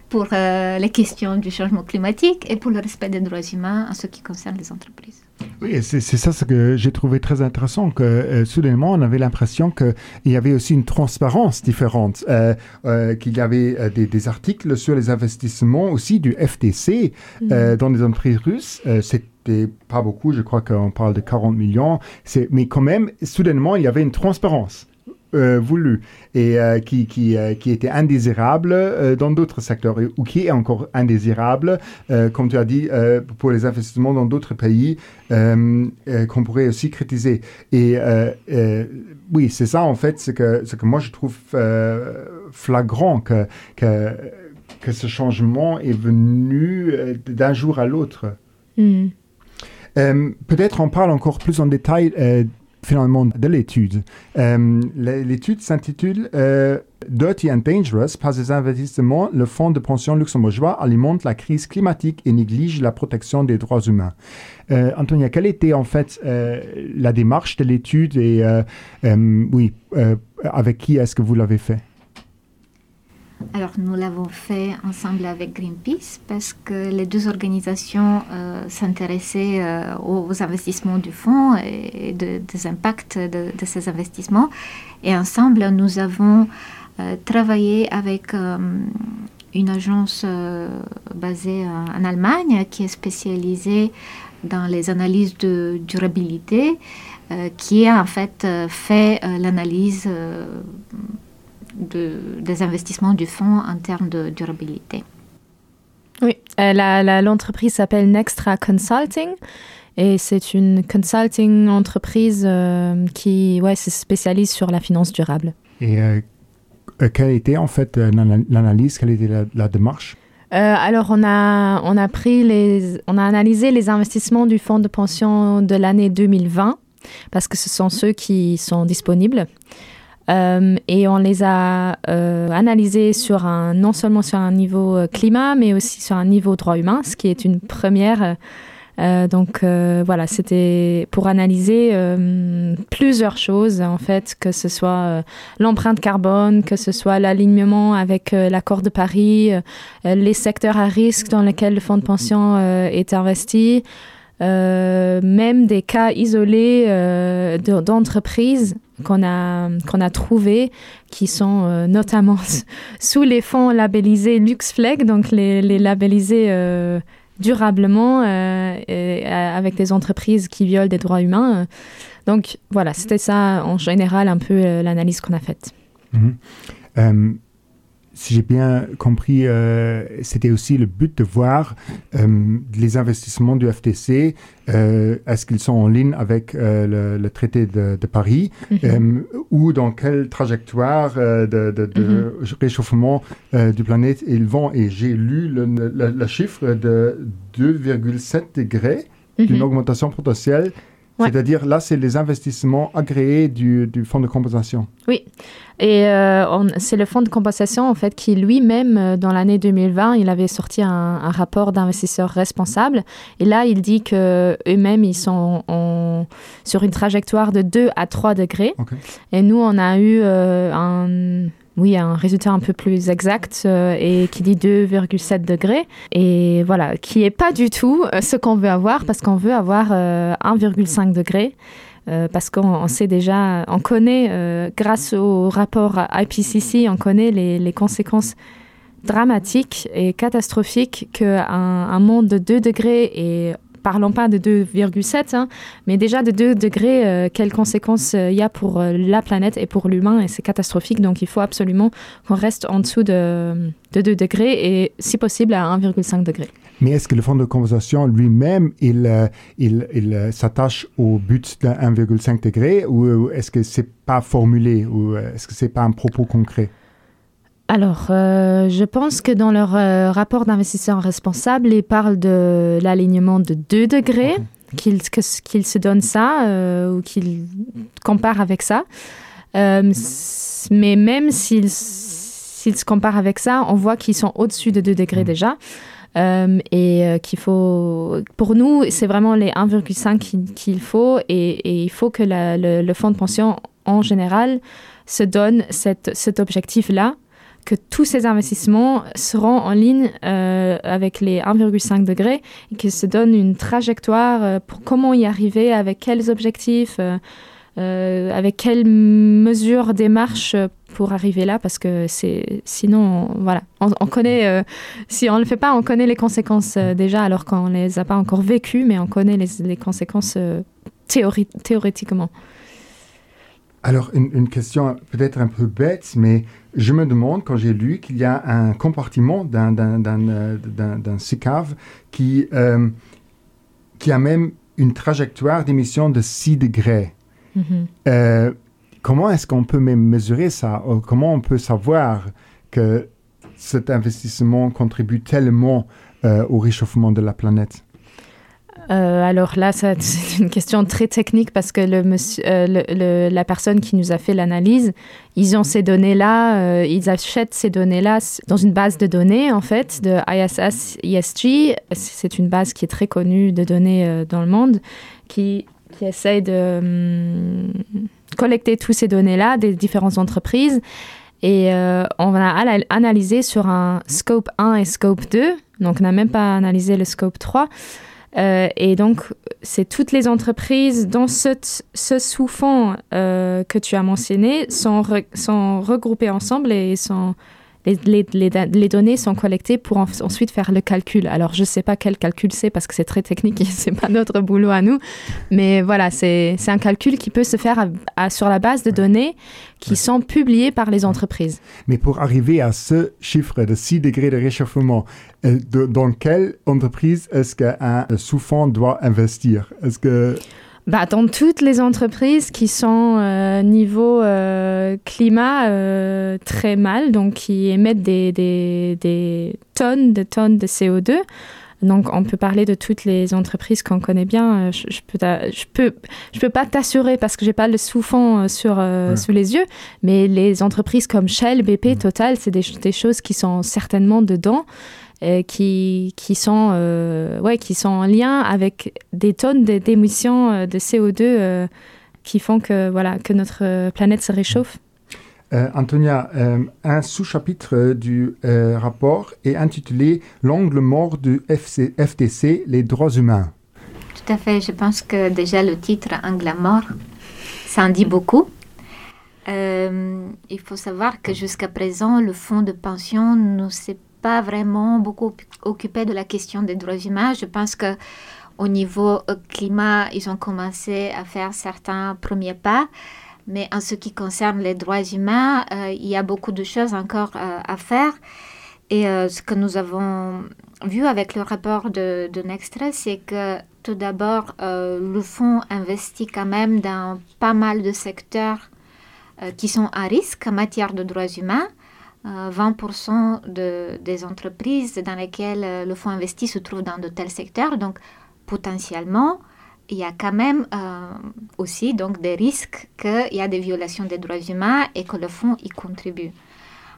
pour euh, les questions du changement climatique et pour le respect des droits humains en ce qui concerne les entreprises. Oui, c'est, c'est ça ce que j'ai trouvé très intéressant, que euh, soudainement, on avait l'impression qu'il y avait aussi une transparence différente, euh, euh, qu'il y avait euh, des, des articles sur les investissements aussi du F T C euh, mmh. dans les entreprises russes. Euh, c'est pas beaucoup, je crois qu'on parle de quarante millions, c'est, mais quand même, soudainement, il y avait une transparence euh, voulue et euh, qui, qui, euh, qui était indésirable euh, dans d'autres secteurs ou qui est encore indésirable, euh, comme tu as dit, euh, pour les investissements dans d'autres pays euh, euh, qu'on pourrait aussi critiquer. Et euh, euh, oui, c'est ça, en fait, ce que, ce que moi, je trouve euh, flagrant que, que, que ce changement est venu euh, d'un jour à l'autre. Mm. Euh, peut-être on parle encore plus en détail euh, finalement de l'étude. Euh, l'étude s'intitule euh, « Dirty and Dangerous, par des investissements, le fonds de pension luxembourgeois alimente la crise climatique et néglige la protection des droits humains ». Euh, Antonia, quelle était en fait euh, la démarche de l'étude et euh, euh, oui, euh, avec qui est-ce que vous l'avez fait? Alors, nous l'avons fait ensemble avec Greenpeace parce que les deux organisations euh, s'intéressaient euh, aux investissements du fonds et de, des impacts de, de ces investissements. Et ensemble, nous avons euh, travaillé avec euh, une agence euh, basée en Allemagne qui est spécialisée dans les analyses de durabilité, euh, qui a en fait fait euh, l'analyse euh, De, des investissements du fonds en termes de durabilité. Oui, euh, la, la, l'entreprise s'appelle Nextra Consulting et c'est une consulting entreprise euh, qui ouais, se spécialise sur la finance durable. Et euh, quelle était en fait euh, l'analyse, quelle était la, la démarche? Euh, alors, on a, on, a pris les, on a analysé les investissements du fonds de pension de l'année deux mille vingt parce que ce sont ceux qui sont disponibles. Euh, et on les a euh, analysés sur un, non seulement sur un niveau euh, climat, mais aussi sur un niveau droit humain, ce qui est une première. Euh, donc euh, voilà, c'était pour analyser euh, plusieurs choses, en fait, que ce soit euh, l'empreinte carbone, que ce soit l'alignement avec euh, l'accord de Paris, euh, les secteurs à risque dans lesquels le fonds de pension euh, est investi, euh, même des cas isolés euh, de, d'entreprises qu'on a, qu'on a trouvé, qui sont euh, notamment sous les fonds labellisés LuxFlag, donc les, les labellisés euh, durablement euh, et, avec des entreprises qui violent des droits humains. Donc voilà, c'était ça en général un peu euh, l'analyse qu'on a faite. Mmh. Euh, si j'ai bien compris, euh, c'était aussi le but de voir euh, les investissements du F T C. Euh, est-ce qu'ils sont en ligne avec euh, le, le traité de, de Paris mm-hmm. euh, ou dans quelle trajectoire euh, de, de, de mm-hmm. réchauffement euh, du planète ils vont? Et j'ai lu le, le, le chiffre de deux virgule sept degrés mm-hmm. d'une augmentation potentielle. Ouais. C'est-à-dire, là, c'est les investissements agréés du, du fonds de compensation. Oui, et euh, on, c'est le fonds de compensation, en fait, qui lui-même, dans l'année deux mille vingt, il avait sorti un, un rapport d'investisseurs responsables. Et là, il dit qu'eux-mêmes, ils sont en, sur une trajectoire de deux à trois degrés. Okay. Et nous, on a eu euh, un... Oui, un résultat un peu plus exact euh, et qui dit deux virgule sept degrés. Et voilà, qui n'est pas du tout ce qu'on veut avoir parce qu'on veut avoir euh, un virgule cinq degré. Euh, parce qu'on on sait déjà, on connaît, euh, grâce au rapport I P C C, on connaît les, les conséquences dramatique et catastrophique qu'un un monde de deux degrés et parlons pas de deux virgule sept, hein, mais déjà de deux degrés, euh, quelles conséquences il euh, y a pour euh, la planète et pour l'humain, et c'est catastrophique, donc il faut absolument qu'on reste en dessous de, de deux degrés et si possible à un virgule cinq degré. Mais est-ce que le fonds de compensation lui-même, il, euh, il, il s'attache au but de un virgule cinq degré ou est-ce que c'est pas formulé ou est-ce que c'est pas un propos concret? Alors, euh, je pense que dans leur euh, rapport d'investisseurs responsables, ils parlent de l'alignement de deux degrés, qu'ils, que, qu'ils se donnent ça euh, ou qu'ils comparent avec ça. Euh, mais même s'ils, s'ils se comparent avec ça, on voit qu'ils sont au-dessus de deux degrés déjà. Euh, et euh, qu'il faut, pour nous, c'est vraiment les un virgule cinq qu'il, qu'il faut et, et il faut que la, le, le fonds de pension, en général, se donne cette, cet objectif-là, que tous ces investissements seront en ligne euh, avec les un virgule cinq degrés et qu'ils se donnent une trajectoire euh, pour comment y arriver, avec quels objectifs, euh, euh, avec quelles mesures, démarches pour arriver là, parce que c'est, sinon, on, voilà, on, on connaît, euh, si on ne le fait pas, on connaît les conséquences euh, déjà, alors qu'on ne les a pas encore vécues, mais on connaît les, les conséquences euh, théori- théoriquement. Alors, une, une question peut-être un peu bête, mais je me demande, quand j'ai lu qu'il y a un compartiment d'un, d'un, d'un, d'un, d'un, d'un C I C A V qui, euh, qui a même une trajectoire d'émission de six degrés. Mm-hmm. Euh, comment est-ce qu'on peut même mesurer ça? Comment on peut savoir que cet investissement contribue tellement euh, au réchauffement de la planète? Euh, alors là, ça, c'est une question très technique parce que le monsieur, euh, le, le, la personne qui nous a fait l'analyse, ils ont ces données-là, euh, ils achètent ces données-là dans une base de données, en fait, de I S S E S G. C'est une base qui est très connue de données euh, dans le monde, qui, qui essaye de euh, collecter toutes ces données-là des différentes entreprises. Et euh, on a analysé sur un scope un et scope deux, donc on n'a même pas analysé le scope trois. Euh, et donc, c'est toutes les entreprises dans ce, t- ce sous-fond euh, que tu as mentionné sont, re- sont regroupées ensemble et sont, les, les, les, les données sont collectées pour en- ensuite faire le calcul. Alors, je ne sais pas quel calcul c'est parce que c'est très technique et ce n'est pas notre boulot à nous. Mais voilà, c'est, c'est un calcul qui peut se faire à, à, sur la base de données qui ouais. sont publiées par les entreprises. Mais pour arriver à ce chiffre de six degrés de réchauffement, De, dans quelle entreprise est-ce qu'un sous-fond doit investir? Est-ce que... bah, dans toutes les entreprises qui sont euh, niveau euh, climat euh, très mal, donc qui émettent des, des, des tonnes de tonnes de C O deux. Donc, on peut parler de toutes les entreprises qu'on connaît bien. Je, je peux, je peux, je peux pas t'assurer parce que j'ai pas le sous-fond sur euh, ouais. sous les yeux. Mais les entreprises comme Shell, B P, Total, c'est des, des choses qui sont certainement dedans, euh, qui qui sont euh, ouais, qui sont en lien avec des tonnes d'émissions de C O deux euh, qui font que voilà que notre planète se réchauffe. Euh, Antonia, euh, un sous-chapitre du euh, rapport est intitulé « L'angle mort du F T C, les droits humains ». Tout à fait, je pense que déjà le titre « Angle mort », ça en dit beaucoup. Euh, il faut savoir que jusqu'à présent, le fonds de pension ne s'est pas vraiment beaucoup occupé de la question des droits humains. Je pense qu'au niveau climat, ils ont commencé à faire certains premiers pas. Mais en ce qui concerne les droits humains, euh, il y a beaucoup de choses encore euh, à faire. Et euh, ce que nous avons vu avec le rapport de, de Nextra, c'est que tout d'abord, euh, le fonds investit quand même dans pas mal de secteurs euh, qui sont à risque en matière de droits humains. Euh, vingt pour cent de, des entreprises dans lesquelles euh, le fonds investit se trouvent dans de tels secteurs. Donc, potentiellement, il y a quand même euh, aussi donc, des risques qu'il y a des violations des droits humains et que le fonds y contribue.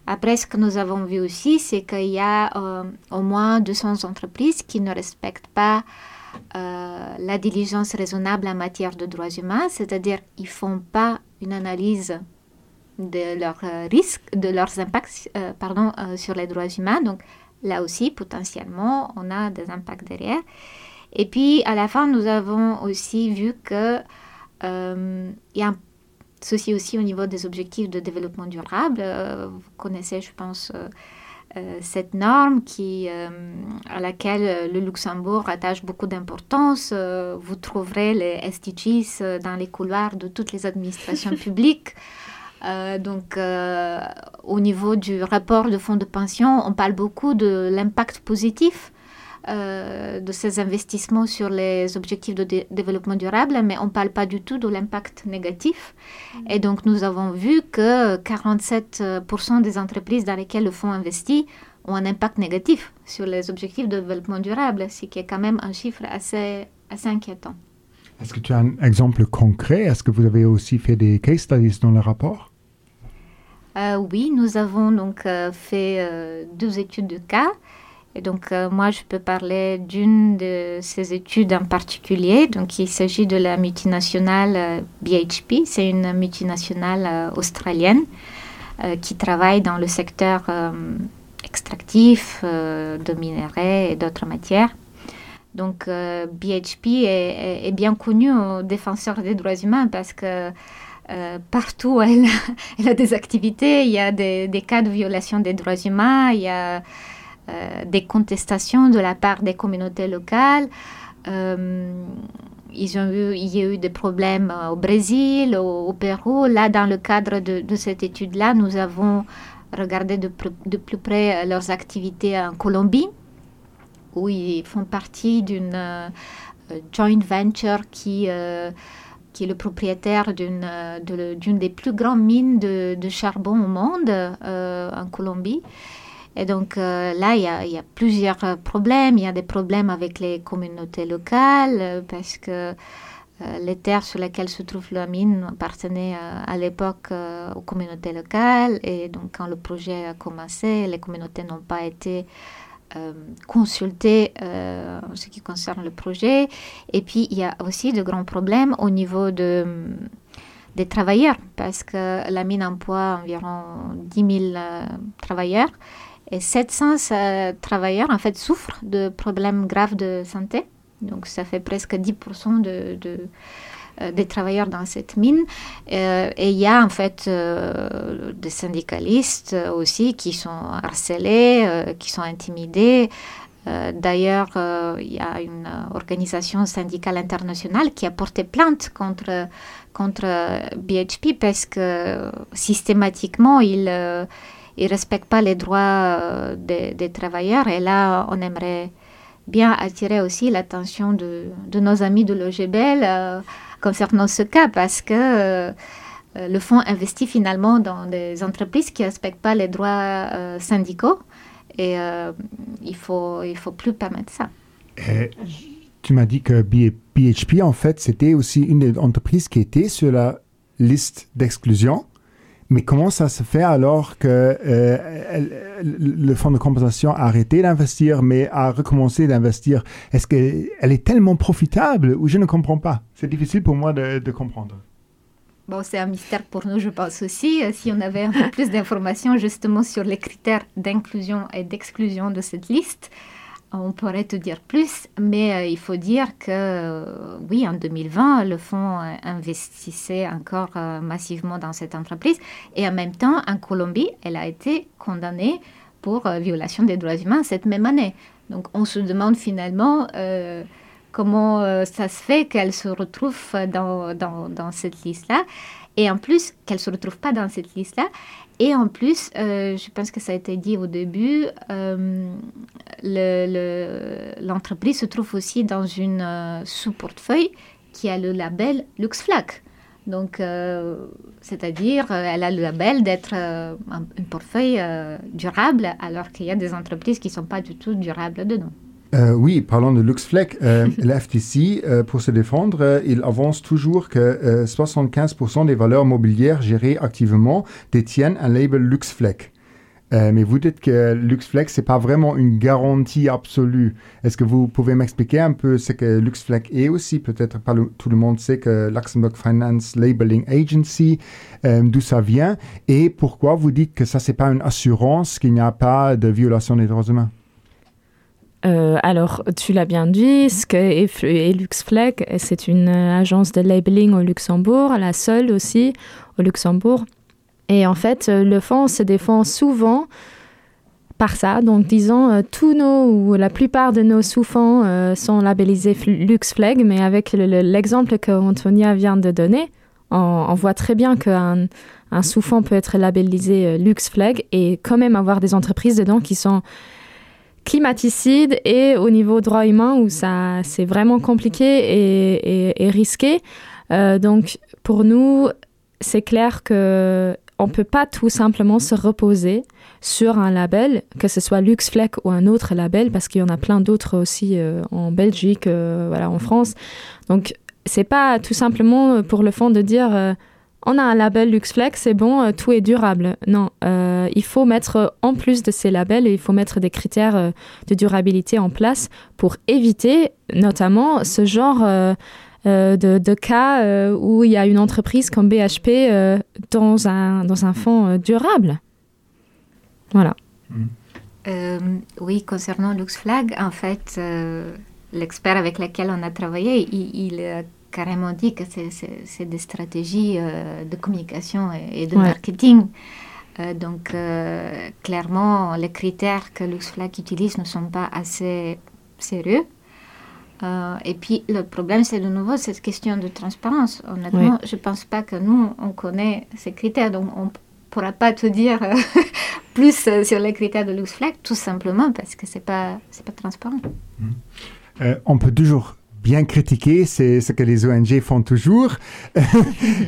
Après, ce que nous avons vu aussi, c'est qu'il y a euh, au moins deux cents entreprises qui ne respectent pas euh, la diligence raisonnable en matière de droits humains, c'est-à-dire qu'ils ne font pas une analyse de leurs euh, risques, de leurs impacts euh, pardon, euh, sur les droits humains. Donc là aussi, potentiellement, on a des impacts derrière. Et puis, à la fin, nous avons aussi vu qu'il euh, y a un souci aussi au niveau des objectifs de développement durable. Euh, vous connaissez, je pense, euh, cette norme qui, euh, à laquelle le Luxembourg attache beaucoup d'importance. Vous trouverez les S D Gs dans les couloirs de toutes les administrations publiques. Euh, donc, euh, au niveau du rapport de fonds de pension, on parle beaucoup de l'impact positif euh, de ces investissements sur les objectifs de dé- développement durable, mais on ne parle pas du tout de l'impact négatif. Mmh. Et donc, nous avons vu que quarante-sept pour cent des entreprises dans lesquelles le fonds investit ont un impact négatif sur les objectifs de développement durable, ce qui est quand même un chiffre assez, assez inquiétant. Est-ce que tu as un exemple concret? Est-ce que vous avez aussi fait des case studies dans le rapport? euh, Oui, nous avons donc euh, fait euh, deux études de cas. Et donc, euh, moi, je peux parler d'une de ces études en particulier. Donc, il s'agit de la multinationale euh, B H P. C'est une multinationale euh, australienne euh, qui travaille dans le secteur euh, extractif euh, de minerais et d'autres matières. Donc, euh, B H P est, est, est bien connu aux défenseurs des droits humains parce que euh, partout où elle, elle a des activités, il y a des, des cas de violation des droits humains, il y a euh, des contestations de la part des communautés locales. Euh, ils ont eu, il y a eu des problèmes au Brésil, au, au Pérou. Là, dans le cadre de, de cette étude-là, nous avons regardé de, pr- de plus près leurs activités en Colombie, où ils font partie d'une euh, joint venture qui, euh, qui est le propriétaire d'une, de, d'une des plus grandes mines de, de charbon au monde, euh, en Colombie. Et donc euh, là, il y a, y a plusieurs problèmes. Il y a des problèmes avec les communautés locales, parce que euh, les terres sur lesquelles se trouve la mine appartenaient euh, à l'époque euh, aux communautés locales. Et donc quand le projet a commencé, les communautés n'ont pas été... Euh, consulter euh, en ce qui concerne le projet. Et puis il y a aussi de grands problèmes au niveau de, des travailleurs, parce que la mine emploie environ dix mille euh, travailleurs, et sept cents euh, travailleurs en fait souffrent de problèmes graves de santé. Donc ça fait presque dix pour cent de, de des travailleurs dans cette mine. Euh, et il y a en fait euh, des syndicalistes aussi qui sont harcelés, euh, qui sont intimidés. Euh, d'ailleurs, il euh, y a une organisation syndicale internationale qui a porté plainte contre, contre B H P parce que systématiquement, ils ne euh, ils respectent pas les droits des, des travailleurs. Et là, on aimerait bien attirer aussi l'attention de, de nos amis de l'O G B L euh, concernant ce cas, parce que euh, le fonds investit finalement dans des entreprises qui ne respectent pas les droits euh, syndicaux, et euh, il faut, il faut plus permettre ça. Et tu m'as dit que B H P, en fait, c'était aussi une entreprise qui était sur la liste d'exclusion, mais comment ça se fait alors que euh, le fonds de compensation a arrêté d'investir, mais a recommencé d'investir? Est-ce qu'elle est tellement profitable ou je ne comprends pas? C'est difficile pour moi de, de comprendre. Bon, c'est un mystère pour nous, je pense aussi. Si on avait un peu plus d'informations justement sur les critères d'inclusion et d'exclusion de cette liste, on pourrait te dire plus, mais euh, il faut dire que, euh, oui, en deux mille vingt, le fonds euh, investissait encore euh, massivement dans cette entreprise. Et en même temps, en Colombie, elle a été condamnée pour euh, violation des droits humains cette même année. Donc, on se demande finalement euh, comment euh, ça se fait qu'elle se retrouve dans, dans, dans cette liste-là. Et en plus, qu'elle ne se retrouve pas dans cette liste-là. Et en plus, euh, je pense que ça a été dit au début, euh, le, le, l'entreprise se trouve aussi dans une euh, sous-portefeuille qui a le label LuxFlag. Donc, euh, c'est-à-dire, euh, elle a le label d'être euh, un, un portefeuille euh, durable, alors qu'il y a des entreprises qui ne sont pas du tout durables dedans. Euh, oui, parlant de LuxFlag, euh, l'F T C, euh, pour se défendre, euh, il avance toujours que euh, soixante-quinze pour cent des valeurs mobilières gérées activement détiennent un label LuxFlag. Euh, mais vous dites que LuxFlag, ce n'est pas vraiment une garantie absolue. Est-ce que vous pouvez m'expliquer un peu ce que LuxFlag est aussi? Peut-être pas le, tout le monde sait que Luxembourg Finance Labeling Agency, euh, d'où ça vient, et pourquoi vous dites que ça, ce n'est pas une assurance, qu'il n'y a pas de violation des droits humains? Euh, alors, tu l'as bien dit, et LuxFlag, c'est une agence de labeling au Luxembourg, la seule aussi au Luxembourg. Et en fait, le fonds se défend souvent par ça. Donc, disons, euh, tous nos ou la plupart de nos sous-fonds euh, sont labellisés LuxFlag, mais avec le, le, l'exemple qu'Antonia vient de donner, on, on voit très bien qu'un un sous-fonds peut être labellisé euh, LuxFlag et quand même avoir des entreprises dedans qui sont climaticides et au niveau droit humain où ça, c'est vraiment compliqué et, et, et risqué. Euh, donc, pour nous, c'est clair que on ne peut pas tout simplement se reposer sur un label, que ce soit LuxFlag ou un autre label, parce qu'il y en a plein d'autres aussi euh, en Belgique, euh, voilà, en France. Donc, ce n'est pas tout simplement pour le fond de dire euh, « on a un label LuxFlag, c'est bon, euh, tout est durable ». Non, euh, il faut mettre en plus de ces labels, il faut mettre des critères euh, de durabilité en place pour éviter notamment ce genre... Euh, De, de cas euh, où il y a une entreprise comme B H P euh, dans un, dans un fonds euh, durable. Voilà. Mmh. Euh, oui, concernant LuxFlag, en fait, euh, l'expert avec lequel on a travaillé, il, il a carrément dit que c'est, c'est, c'est des stratégies euh, de communication et, et de ouais. marketing. Euh, donc, euh, clairement, les critères que LuxFlag utilise ne sont pas assez sérieux. Euh, et puis, le problème, c'est de nouveau cette question de transparence. Honnêtement, oui. je ne pense pas que nous, on connaît ces critères. Donc, on ne p- pourra pas te dire plus euh, sur les critères de LuxFlag, tout simplement parce que ce n'est pas, c'est pas transparent. Mmh. Euh, on peut toujours bien critiquer, c'est ce que les O N G font toujours.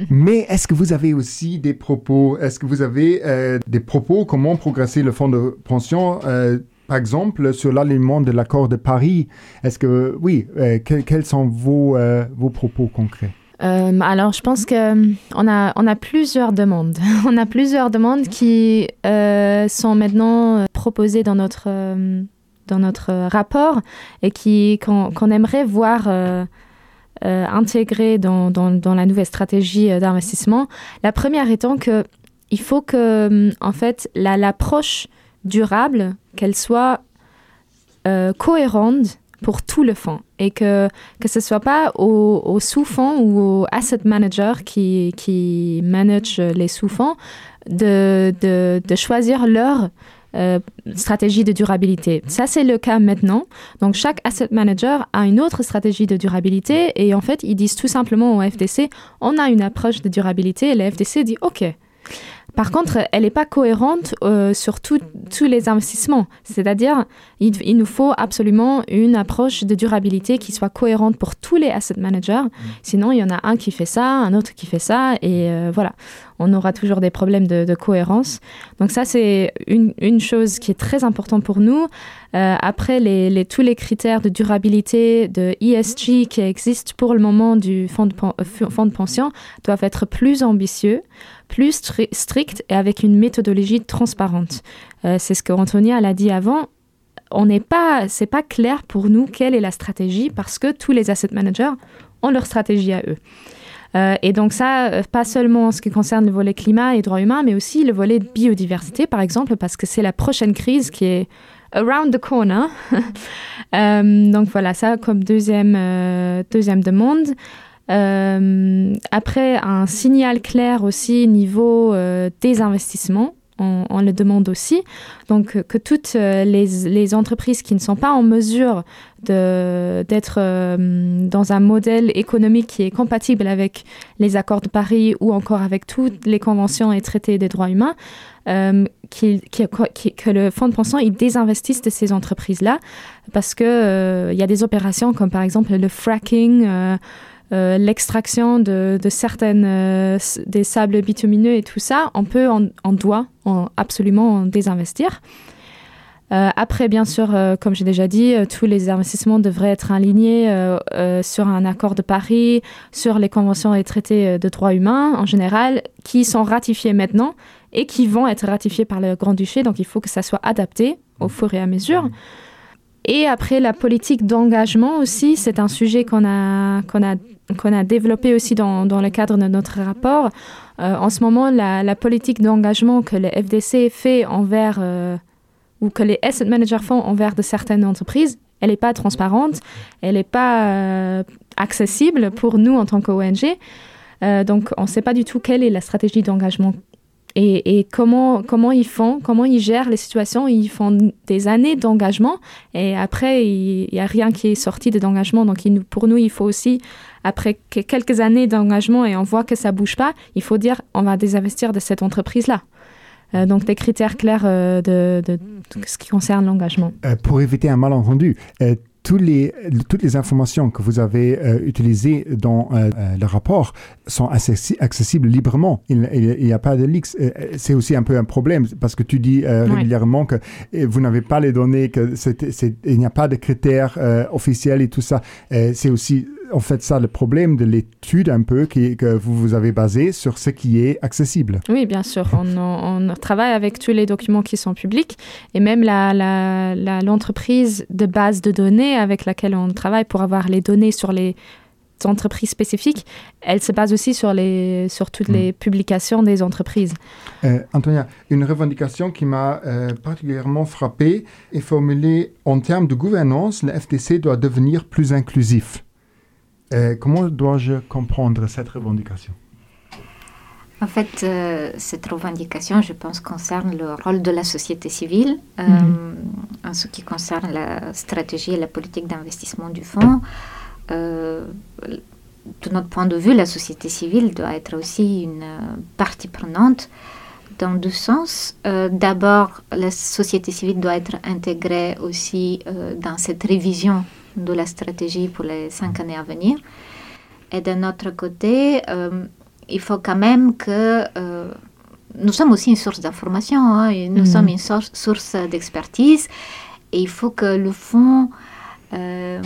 Mais est-ce que vous avez aussi des propos? Est-ce que vous avez euh, des propos? Comment progresser le fonds de pension euh, par exemple, sur l'alignement de l'accord de Paris, est-ce que, oui, euh, que, quels sont vos, euh, vos propos concrets? euh, Alors, je pense qu'on a, on a plusieurs demandes. On a plusieurs demandes qui euh, sont maintenant proposées dans notre, euh, dans notre rapport et qui, qu'on, qu'on aimerait voir euh, euh, intégrées dans, dans, dans la nouvelle stratégie d'investissement. La première étant qu'il faut que, en fait, la, l'approche durable, qu'elle soit euh, cohérente pour tout le fonds et que, que ce ne soit pas aux au sous-fonds ou aux asset managers qui, qui managent les sous-fonds de, de, de choisir leur euh, stratégie de durabilité. Ça, c'est le cas maintenant. Donc, chaque asset manager a une autre stratégie de durabilité et en fait, ils disent tout simplement au F D C, on a une approche de durabilité et le F D C dit « OK ». Par contre, elle n'est pas cohérente euh, sur tous les investissements. C'est-à-dire, il, il nous faut absolument une approche de durabilité qui soit cohérente pour tous les asset managers. Sinon, il y en a un qui fait ça, un autre qui fait ça. Et euh, voilà, on aura toujours des problèmes de, de cohérence. Donc ça, c'est une, une chose qui est très importante pour nous. Euh, après, les, les, tous les critères de durabilité, de E S G qui existent pour le moment du fonds de, fonds de pension doivent être plus ambitieux, plus stri- stricts et avec une méthodologie transparente. Euh, c'est ce qu'Antonia l'a dit avant. On n'est pas, c'est pas clair pour nous quelle est la stratégie parce que tous les asset managers ont leur stratégie à eux. Euh, et donc ça, pas seulement en ce qui concerne le volet climat et droits humains, mais aussi le volet biodiversité, par exemple, parce que c'est la prochaine crise qui est around the corner. euh, donc voilà, ça comme deuxième, euh, deuxième demande. Euh, après, un signal clair aussi niveau euh, des investissements, on, on le demande aussi. Donc, que toutes euh, les, les entreprises qui ne sont pas en mesure de, d'être euh, dans un modèle économique qui est compatible avec les accords de Paris ou encore avec toutes les conventions et traités des droits humains, euh, qu'il, qu'il, qu'il, que le fonds de pension il désinvestisse de ces entreprises-là parce qu'il euh, y a des opérations comme par exemple le fracking, euh, Euh, l'extraction de, de certaines euh, des sables bitumineux et tout ça, on peut, on, on doit on, absolument en désinvestir. Euh, après, bien sûr, euh, comme j'ai déjà dit, euh, tous les investissements devraient être alignés euh, euh, sur un accord de Paris, sur les conventions et traités euh, de droits humains en général, qui sont ratifiés maintenant et qui vont être ratifiés par le Grand-Duché. Donc, il faut que ça soit adapté au fur et à mesure. Et après, la politique d'engagement aussi, c'est un sujet qu'on a, qu'on a, qu'on a développé aussi dans, dans le cadre de notre rapport. Euh, en ce moment, la, la politique d'engagement que le F D C fait envers, euh, ou que les asset managers font envers de certaines entreprises, elle n'est pas transparente, elle n'est pas euh, accessible pour nous en tant qu'O N G. Euh, donc, on ne sait pas du tout quelle est la stratégie d'engagement et, et comment, comment ils font, comment ils gèrent les situations. Ils font des années d'engagement et après, il n'y a rien qui est sorti de l'engagement. Donc, il, pour nous, il faut aussi, après quelques années d'engagement et on voit que ça ne bouge pas, il faut dire on va désinvestir de cette entreprise-là. Euh, donc, des critères clairs euh, de, de, de ce qui concerne l'engagement. Euh, pour éviter un malentendu, euh, toutes, les, toutes les informations que vous avez euh, utilisées dans euh, le rapport sont accessi- accessibles librement. Il n'y a pas de leaks. C'est aussi un peu un problème parce que tu dis euh, régulièrement ouais. que vous n'avez pas les données, qu'il n'y a pas de critères euh, officiels et tout ça. Euh, c'est aussi... En fait, ça, le problème de l'étude un peu qui, que vous vous avez basé sur ce qui est accessible. Oui, bien sûr. On, on travaille avec tous les documents qui sont publics et même la, la, la, l'entreprise de base de données avec laquelle on travaille pour avoir les données sur les entreprises spécifiques, elle se base aussi sur, les, sur toutes mmh. les publications des entreprises. Euh, Antonia, une revendication qui m'a euh, particulièrement frappée est formulée en termes de gouvernance, le F T C doit devenir plus inclusif. Euh, comment dois-je comprendre cette revendication? En fait, euh, cette revendication, je pense, concerne le rôle de la société civile euh, mm-hmm. en ce qui concerne la stratégie et la politique d'investissement du fonds. Euh, de notre point de vue, la société civile doit être aussi une euh, partie prenante dans deux sens. Euh, d'abord, la société civile doit être intégrée aussi euh, dans cette révision de la stratégie pour les cinq années à venir. Et d'un autre côté, euh, il faut quand même que... Euh, nous sommes aussi une source d'information, hein, et nous mmh. sommes une source, source d'expertise, et il faut que le fonds euh,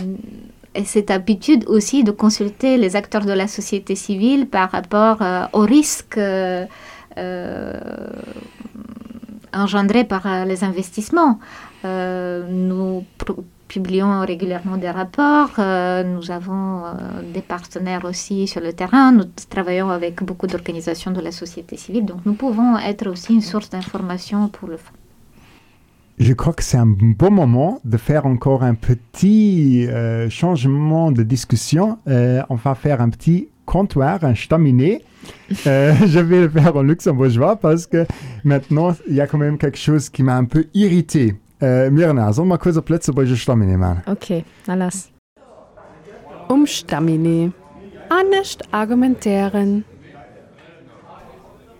ait cette habitude aussi de consulter les acteurs de la société civile par rapport euh, aux risques euh, euh, engendrés par euh, les investissements. Euh, nous pr- publions régulièrement des rapports, euh, nous avons euh, des partenaires aussi sur le terrain, nous travaillons avec beaucoup d'organisations de la société civile, donc nous pouvons être aussi une source d'information pour le fonds. Je crois que c'est un bon moment de faire encore un petit euh, changement de discussion. Euh, on va faire un petit comptoir, un staminé. Euh, je vais le faire en luxembourgeois parce que maintenant, il y a quand même quelque chose qui m'a un peu irrité. Äh, Mirna, sollen wir kurz auf Lëtzebuerger Stammine machen? Okay, alles. Um Stammine. Anders argumentieren.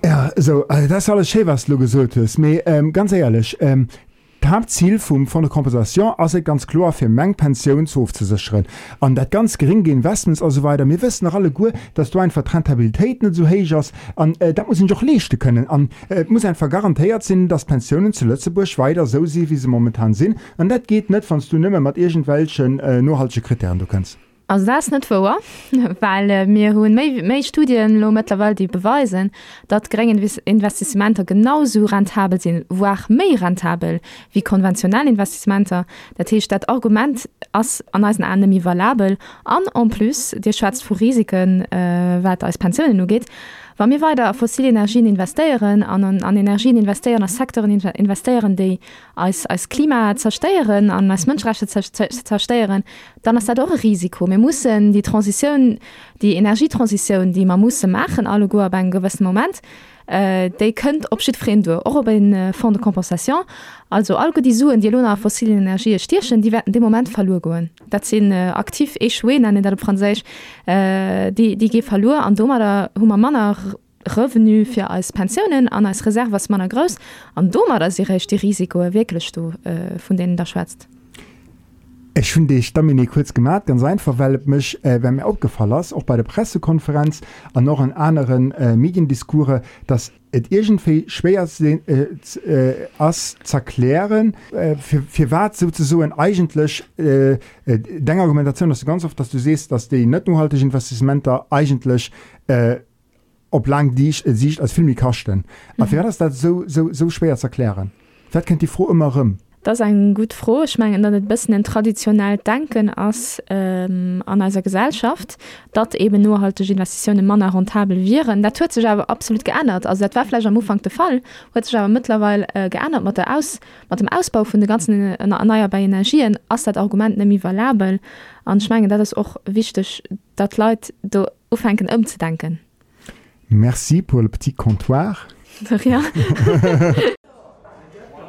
Ja, so, also das ist alles schön, was du gesagt hast. Aber ähm, ganz ehrlich, ähm, das Hauptziel von, von der Kompensation ist ganz klar, für Menge Pensionen zu aufzusichern. Und das ganz geringe Investments und so weiter, wir wissen doch alle gut, dass du einfach Rentabilität nicht so hoch hast. Und äh, das muss ich doch leisten können. Und es äh, muss einfach garantiert sein, dass Pensionen zu Lützeburg weiter so sind, wie sie momentan sind. Und das geht nicht, wenn du nicht mehr mit irgendwelchen äh, nachhaltigen Kriterien du kannst. Also das nicht vor, weil äh, wir haben mehr, mehr Studien mittlerweile die beweisen, dass geringe Investitionen genauso rentabel sind, wo mehr rentabel wie konventionelle Investitionen. Das heißt, das Argument ist an uns an nicht valabel. Und en plus, die Schutz vor Risiken, äh, was als Pensionen geht. Wenn wir weiter in fossile Energien investieren, an, an Energien investieren, an Sektoren investieren, die als, als Klima zerstören, an als Menschenrechte zerstören, dann ist das auch ein Risiko. Wir müssen die Transition, die Energietransition, die man muss machen, alle gut ab einem gewissen Moment, äh, die können abschiedfrei durch, auch über den äh, Fonds de Kompensation. Also alle die Suchen, die an fossilen Energien stehen, die werden in dem Moment verloren gehen. Das sind äh, aktiv échoué, nennen das Französisch, äh, die, die gehen verloren und da haben wir Männer Revenu für als Pensionen und als Reserve als Männer groß und da sind die Risiken wirklich da, äh, von denen da schwätzt. Ich finde, ich habe mir kurz gemerkt, ganz einfach, weil mich, äh, wenn mir aufgefallen ist, auch bei der Pressekonferenz und noch in anderen äh, Mediendiskursen, dass es irgendwie schwer ist, äh, zu erklären, äh, für, für was sozusagen eigentlich äh, deine Argumentation, dass du ganz oft, dass du siehst, dass die nicht nachhaltigen Investitionen eigentlich äh, ob lang die sich als Film kosten. Mhm. Aber für was ist das so, so, so schwer zu erklären? Das kennt die froh immer rum. Das ist eine gute Frage. Ich meine, das ist ein bisschen ein traditionelles Denken als, ähm, an unserer Gesellschaft, dass eben nachhaltige Investitionen Männer rentabel wären. Das hat sich aber absolut geändert. Also das war vielleicht am Anfang der Fall, hat sich aber mittlerweile äh, geändert mit, der Aus, mit dem Ausbau von den ganzen erneuerbaren Energien, ist das Argument nicht mehr valabel. Und ich meine, das ist auch wichtig, dass Leute da anfangen, umzudenken. Merci pour le petit comptoir. Sag ja.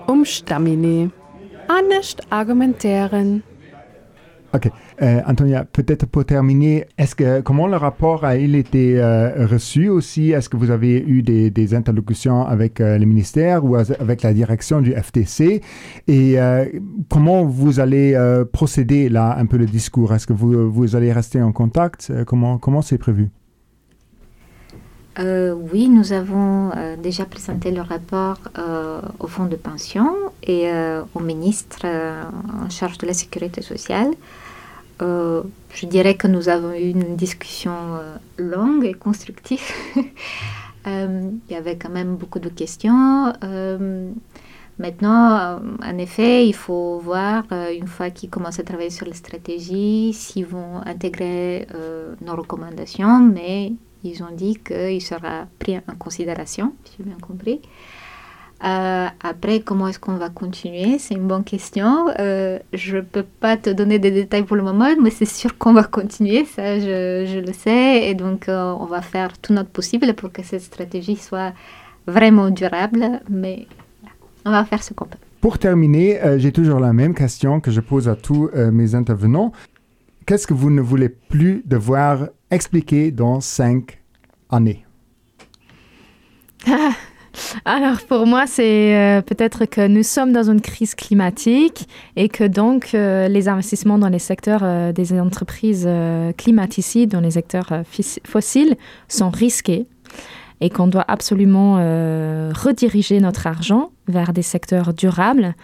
Umstamine. Anders argumentieren. Ok. Euh, Antonia, peut-être pour terminer, est-ce que, comment le rapport a il été euh, reçu aussi? Est-ce que vous avez eu des, des interlocutions avec euh, le ministère ou avec la direction du F T C? Et euh, comment vous allez euh, procéder là, un peu le discours? Est-ce que vous, vous allez rester en contact? Comment, comment c'est prévu? Euh, oui, nous avons euh, déjà présenté le rapport euh, au fonds de pension et euh, au ministre euh, en charge de la sécurité sociale. Euh, je dirais que nous avons eu une discussion euh, longue et constructive. euh, il y avait quand même beaucoup de questions. Euh, maintenant, euh, en effet, il faut voir, euh, une fois qu'ils commencent à travailler sur les stratégies, s'ils vont intégrer euh, nos recommandations, mais ils ont dit qu'il sera pris en considération, si j'ai bien compris. Euh, après, comment est-ce qu'on va continuer? C'est une bonne question. Euh, je ne peux pas te donner des détails pour le moment, mais c'est sûr qu'on va continuer, ça je, je le sais. Et donc, euh, on va faire tout notre possible pour que cette stratégie soit vraiment durable, mais on va faire ce qu'on peut. Pour terminer, euh, j'ai toujours la même question que je pose à tous euh, mes intervenants. Qu'est-ce que vous ne voulez plus devoir expliquer dans cinq années? Alors pour moi, c'est euh, peut-être que nous sommes dans une crise climatique et que donc euh, les investissements dans les secteurs euh, des entreprises euh, climaticides, dans les secteurs euh, fossiles, sont risqués et qu'on doit absolument euh, rediriger notre argent vers des secteurs durables.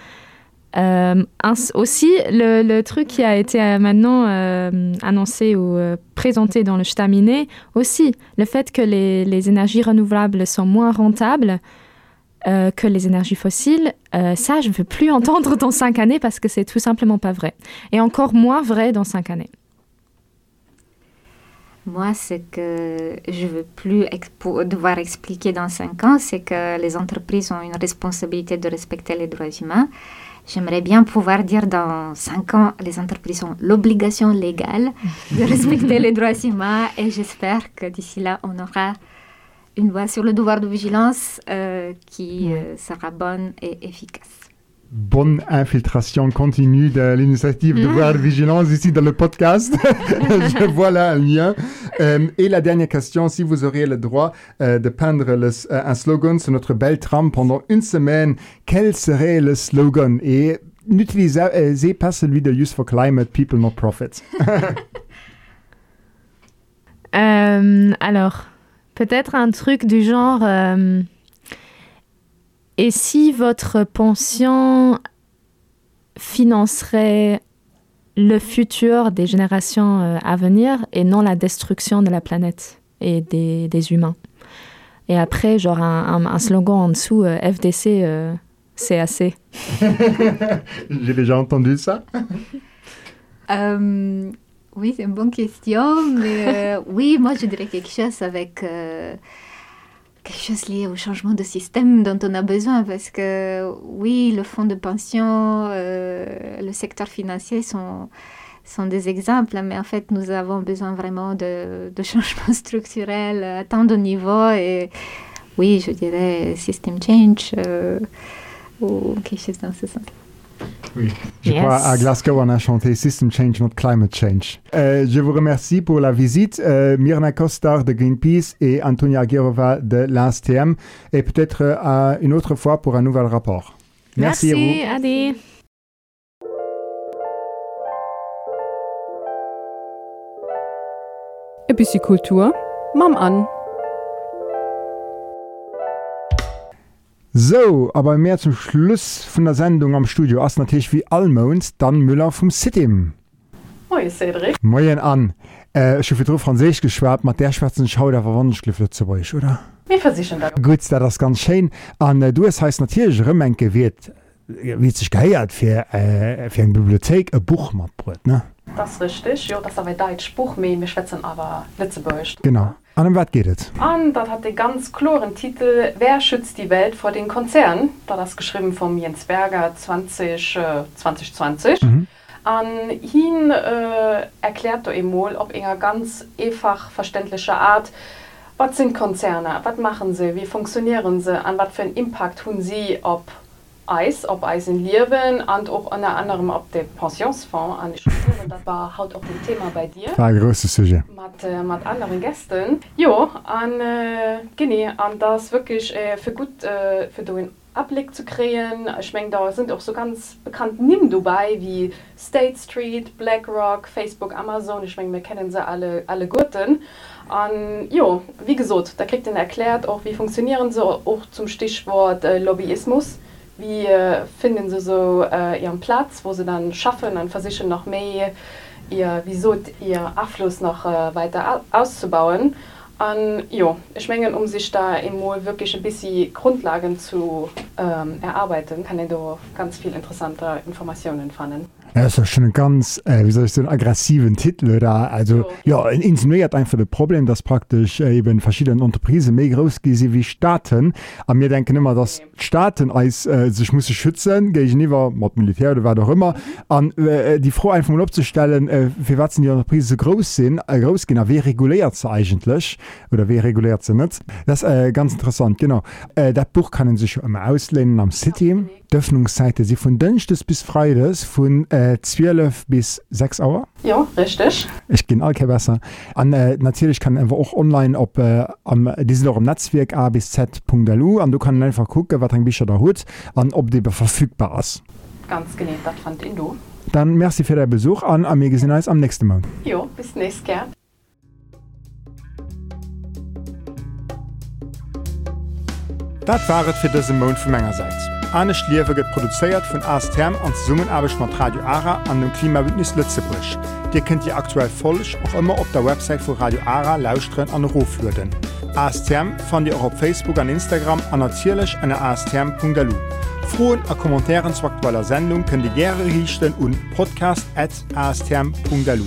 Euh, aussi, le, le truc qui a été euh, maintenant euh, annoncé ou euh, présenté dans le Staminé, aussi le fait que les, les énergies renouvelables sont moins rentables euh, que les énergies fossiles, euh, ça je ne veux plus entendre dans cinq années parce que c'est tout simplement pas vrai. Et encore moins vrai dans cinq années. Moi, ce que je ne veux plus expo- devoir expliquer dans cinq ans, c'est que les entreprises ont une responsabilité de respecter les droits humains. J'aimerais bien pouvoir dire dans cinq ans, les entreprises ont l'obligation légale de respecter les droits humains et j'espère que d'ici là, on aura une loi sur le devoir de vigilance euh, qui euh, sera bonne et efficace. Bonne infiltration continue de l'initiative de Devoir de Vigilance ici dans le podcast. Je vois là un lien. Euh, et la dernière question, si vous auriez le droit euh, de peindre le, euh, un slogan sur notre belle tram pendant une semaine, quel serait le slogan? Et n'utilisez pas celui de Youth for Climate, People Not Profits. euh, alors, peut-être un truc du genre... Euh... Et si votre pension financerait le futur des générations à venir et non la destruction de la planète et des, des humains? Et après, genre un, un, un slogan en dessous, euh, F D C, euh, c'est assez. J'ai déjà entendu ça. euh, oui, c'est une bonne question. Mais euh, oui, moi, je dirais quelque chose avec... Euh, quelque chose lié au changement de système dont on a besoin parce que, oui, le fonds de pension, euh, le secteur financier sont, sont des exemples, mais en fait, nous avons besoin vraiment de, de changements structurels à tant de niveaux et, oui, je dirais system change euh, ou quelque chose dans ce sens. Oui, je yes. crois à Glasgow, on a chanté System Change, not Climate Change. Euh, je vous remercie pour la visite, euh, Myrna Koster de Greenpeace et Antonia Agirova de l'A S T M, et peut-être euh, une autre fois pour un nouvel rapport. Merci, Merci à vous. Adi. Ein bisschen Kultur, mam an. So, aber mehr zum Schluss von der Sendung am Studio ist natürlich wie allmals Dan Müller vom Sitim. Moin Cedric. Moin an. Äh, schon viel drauf Französisch geschwärmt, mit der schwarzen Schau der Verwandtschaft zu euch, oder? Wir versichern das. Gut, das ist ganz schön. Und äh, du, es heißt natürlich, Remenke wird, wird sich geheiert für, äh, für eine Bibliothek, ein Buch mit Brot, ne? Das ist richtig, ja, das ist aber deutsch Buch, wir schwätzen aber Lützeburg. Genau. An dem was geht es? An, das hat den ganz klaren Titel Wer schützt die Welt vor den Konzernen? Da das geschrieben vom Jens Berger zwanzig zwanzig. Mhm. An ihn äh, erklärt er einmal, ob in einer ganz einfach verständlicher Art, Was sind Konzerne? Was machen sie? Wie funktionieren sie? An was für einen Impact tun sie, ob Eis, ob Eis in Leben und auch unter anderem ob der Pensionsfonds an die Struktur? Und das war heute auch ein Thema bei dir. Das war ein größtes Sujet. Mit, äh, mit anderen Gästen. Jo, an äh, Guinea, an das wirklich äh, für gut äh, für den Abblick zu kreieren. Ich meine, da sind auch so ganz bekannt neben Dubai wie State Street, BlackRock, Facebook, Amazon. Ich meine, wir kennen sie alle, alle Gurten. Und jo, wie gesagt, da kriegt dann erklärt, auch wie funktionieren sie, auch zum Stichwort äh, Lobbyismus. Wie äh, finden sie so äh, ihren Platz, wo sie dann schaffen, dann versichern noch mehr, ihr, wieso ihr Abfluss noch äh, weiter auszubauen. Und jo, ich meine, um sich da einmal wirklich ein bisschen Grundlagen zu ähm, erarbeiten, kann ich da ganz viel interessante Informationen finden. Ja, das ist doch schon ein ganz, äh, wie soll ich sagen, aggressiven Titel da. Also, so. Ja, insinuiert einfach das Problem, dass praktisch äh, eben verschiedene Unternehmen mehr groß sind wie Staaten. Aber wir denken immer, dass Staaten als, äh, sich müssen schützen, gegenüber mit Militär oder was auch immer. Mhm. Und äh, die Frage einfach mal abzustellen, äh, für was sind die Unternehmen so groß sind, äh, groß sind, wie reguliert sie eigentlich? Oder wie reguliert sie nicht? Das ist äh, ganz interessant, genau. Äh, das Buch kann sich immer auslehnen am City. Okay. Die Öffnungszeiten sind von Dienstags bis Freitags, von äh, zwölf bis sechs Uhr. Ja, richtig. Ich gehe auch kein besser. Und äh, natürlich kann man auch online, ob, äh, am, die sind auch im Netzwerk a bis z punkt l u und du kannst einfach gucken, was ein Bücher da hat und ob die verfügbar ist. Ganz genau, das fand ich du. Dann merci für den Besuch und wir sehen uns am nächsten Mal. Ja, bis nächstes Mal. Das war es für diesen Monat von meinerseits. Anne Schliewe wird produziert von A S T M und zusammenarbeitet mit Radio Ara an dem Klimabündnis Lëtzebuerg. Dir könnt ihr aktuell völlig auch immer auf der Website von Radio Ara lauschen und aufhören. A S T M fand ihr auch auf Facebook und Instagram und natürlich an a s t m punkt l u. Fragen und Kommentare zur aktuellen Sendung könnt ihr gerne richten und podcast at a s t m punkt l u.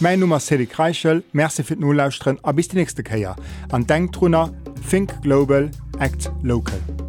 Mein Name ist Hedwig Reischel, merci für das Lauschen und bis die nächste Kehr. Und denkt drunter, think global, act local.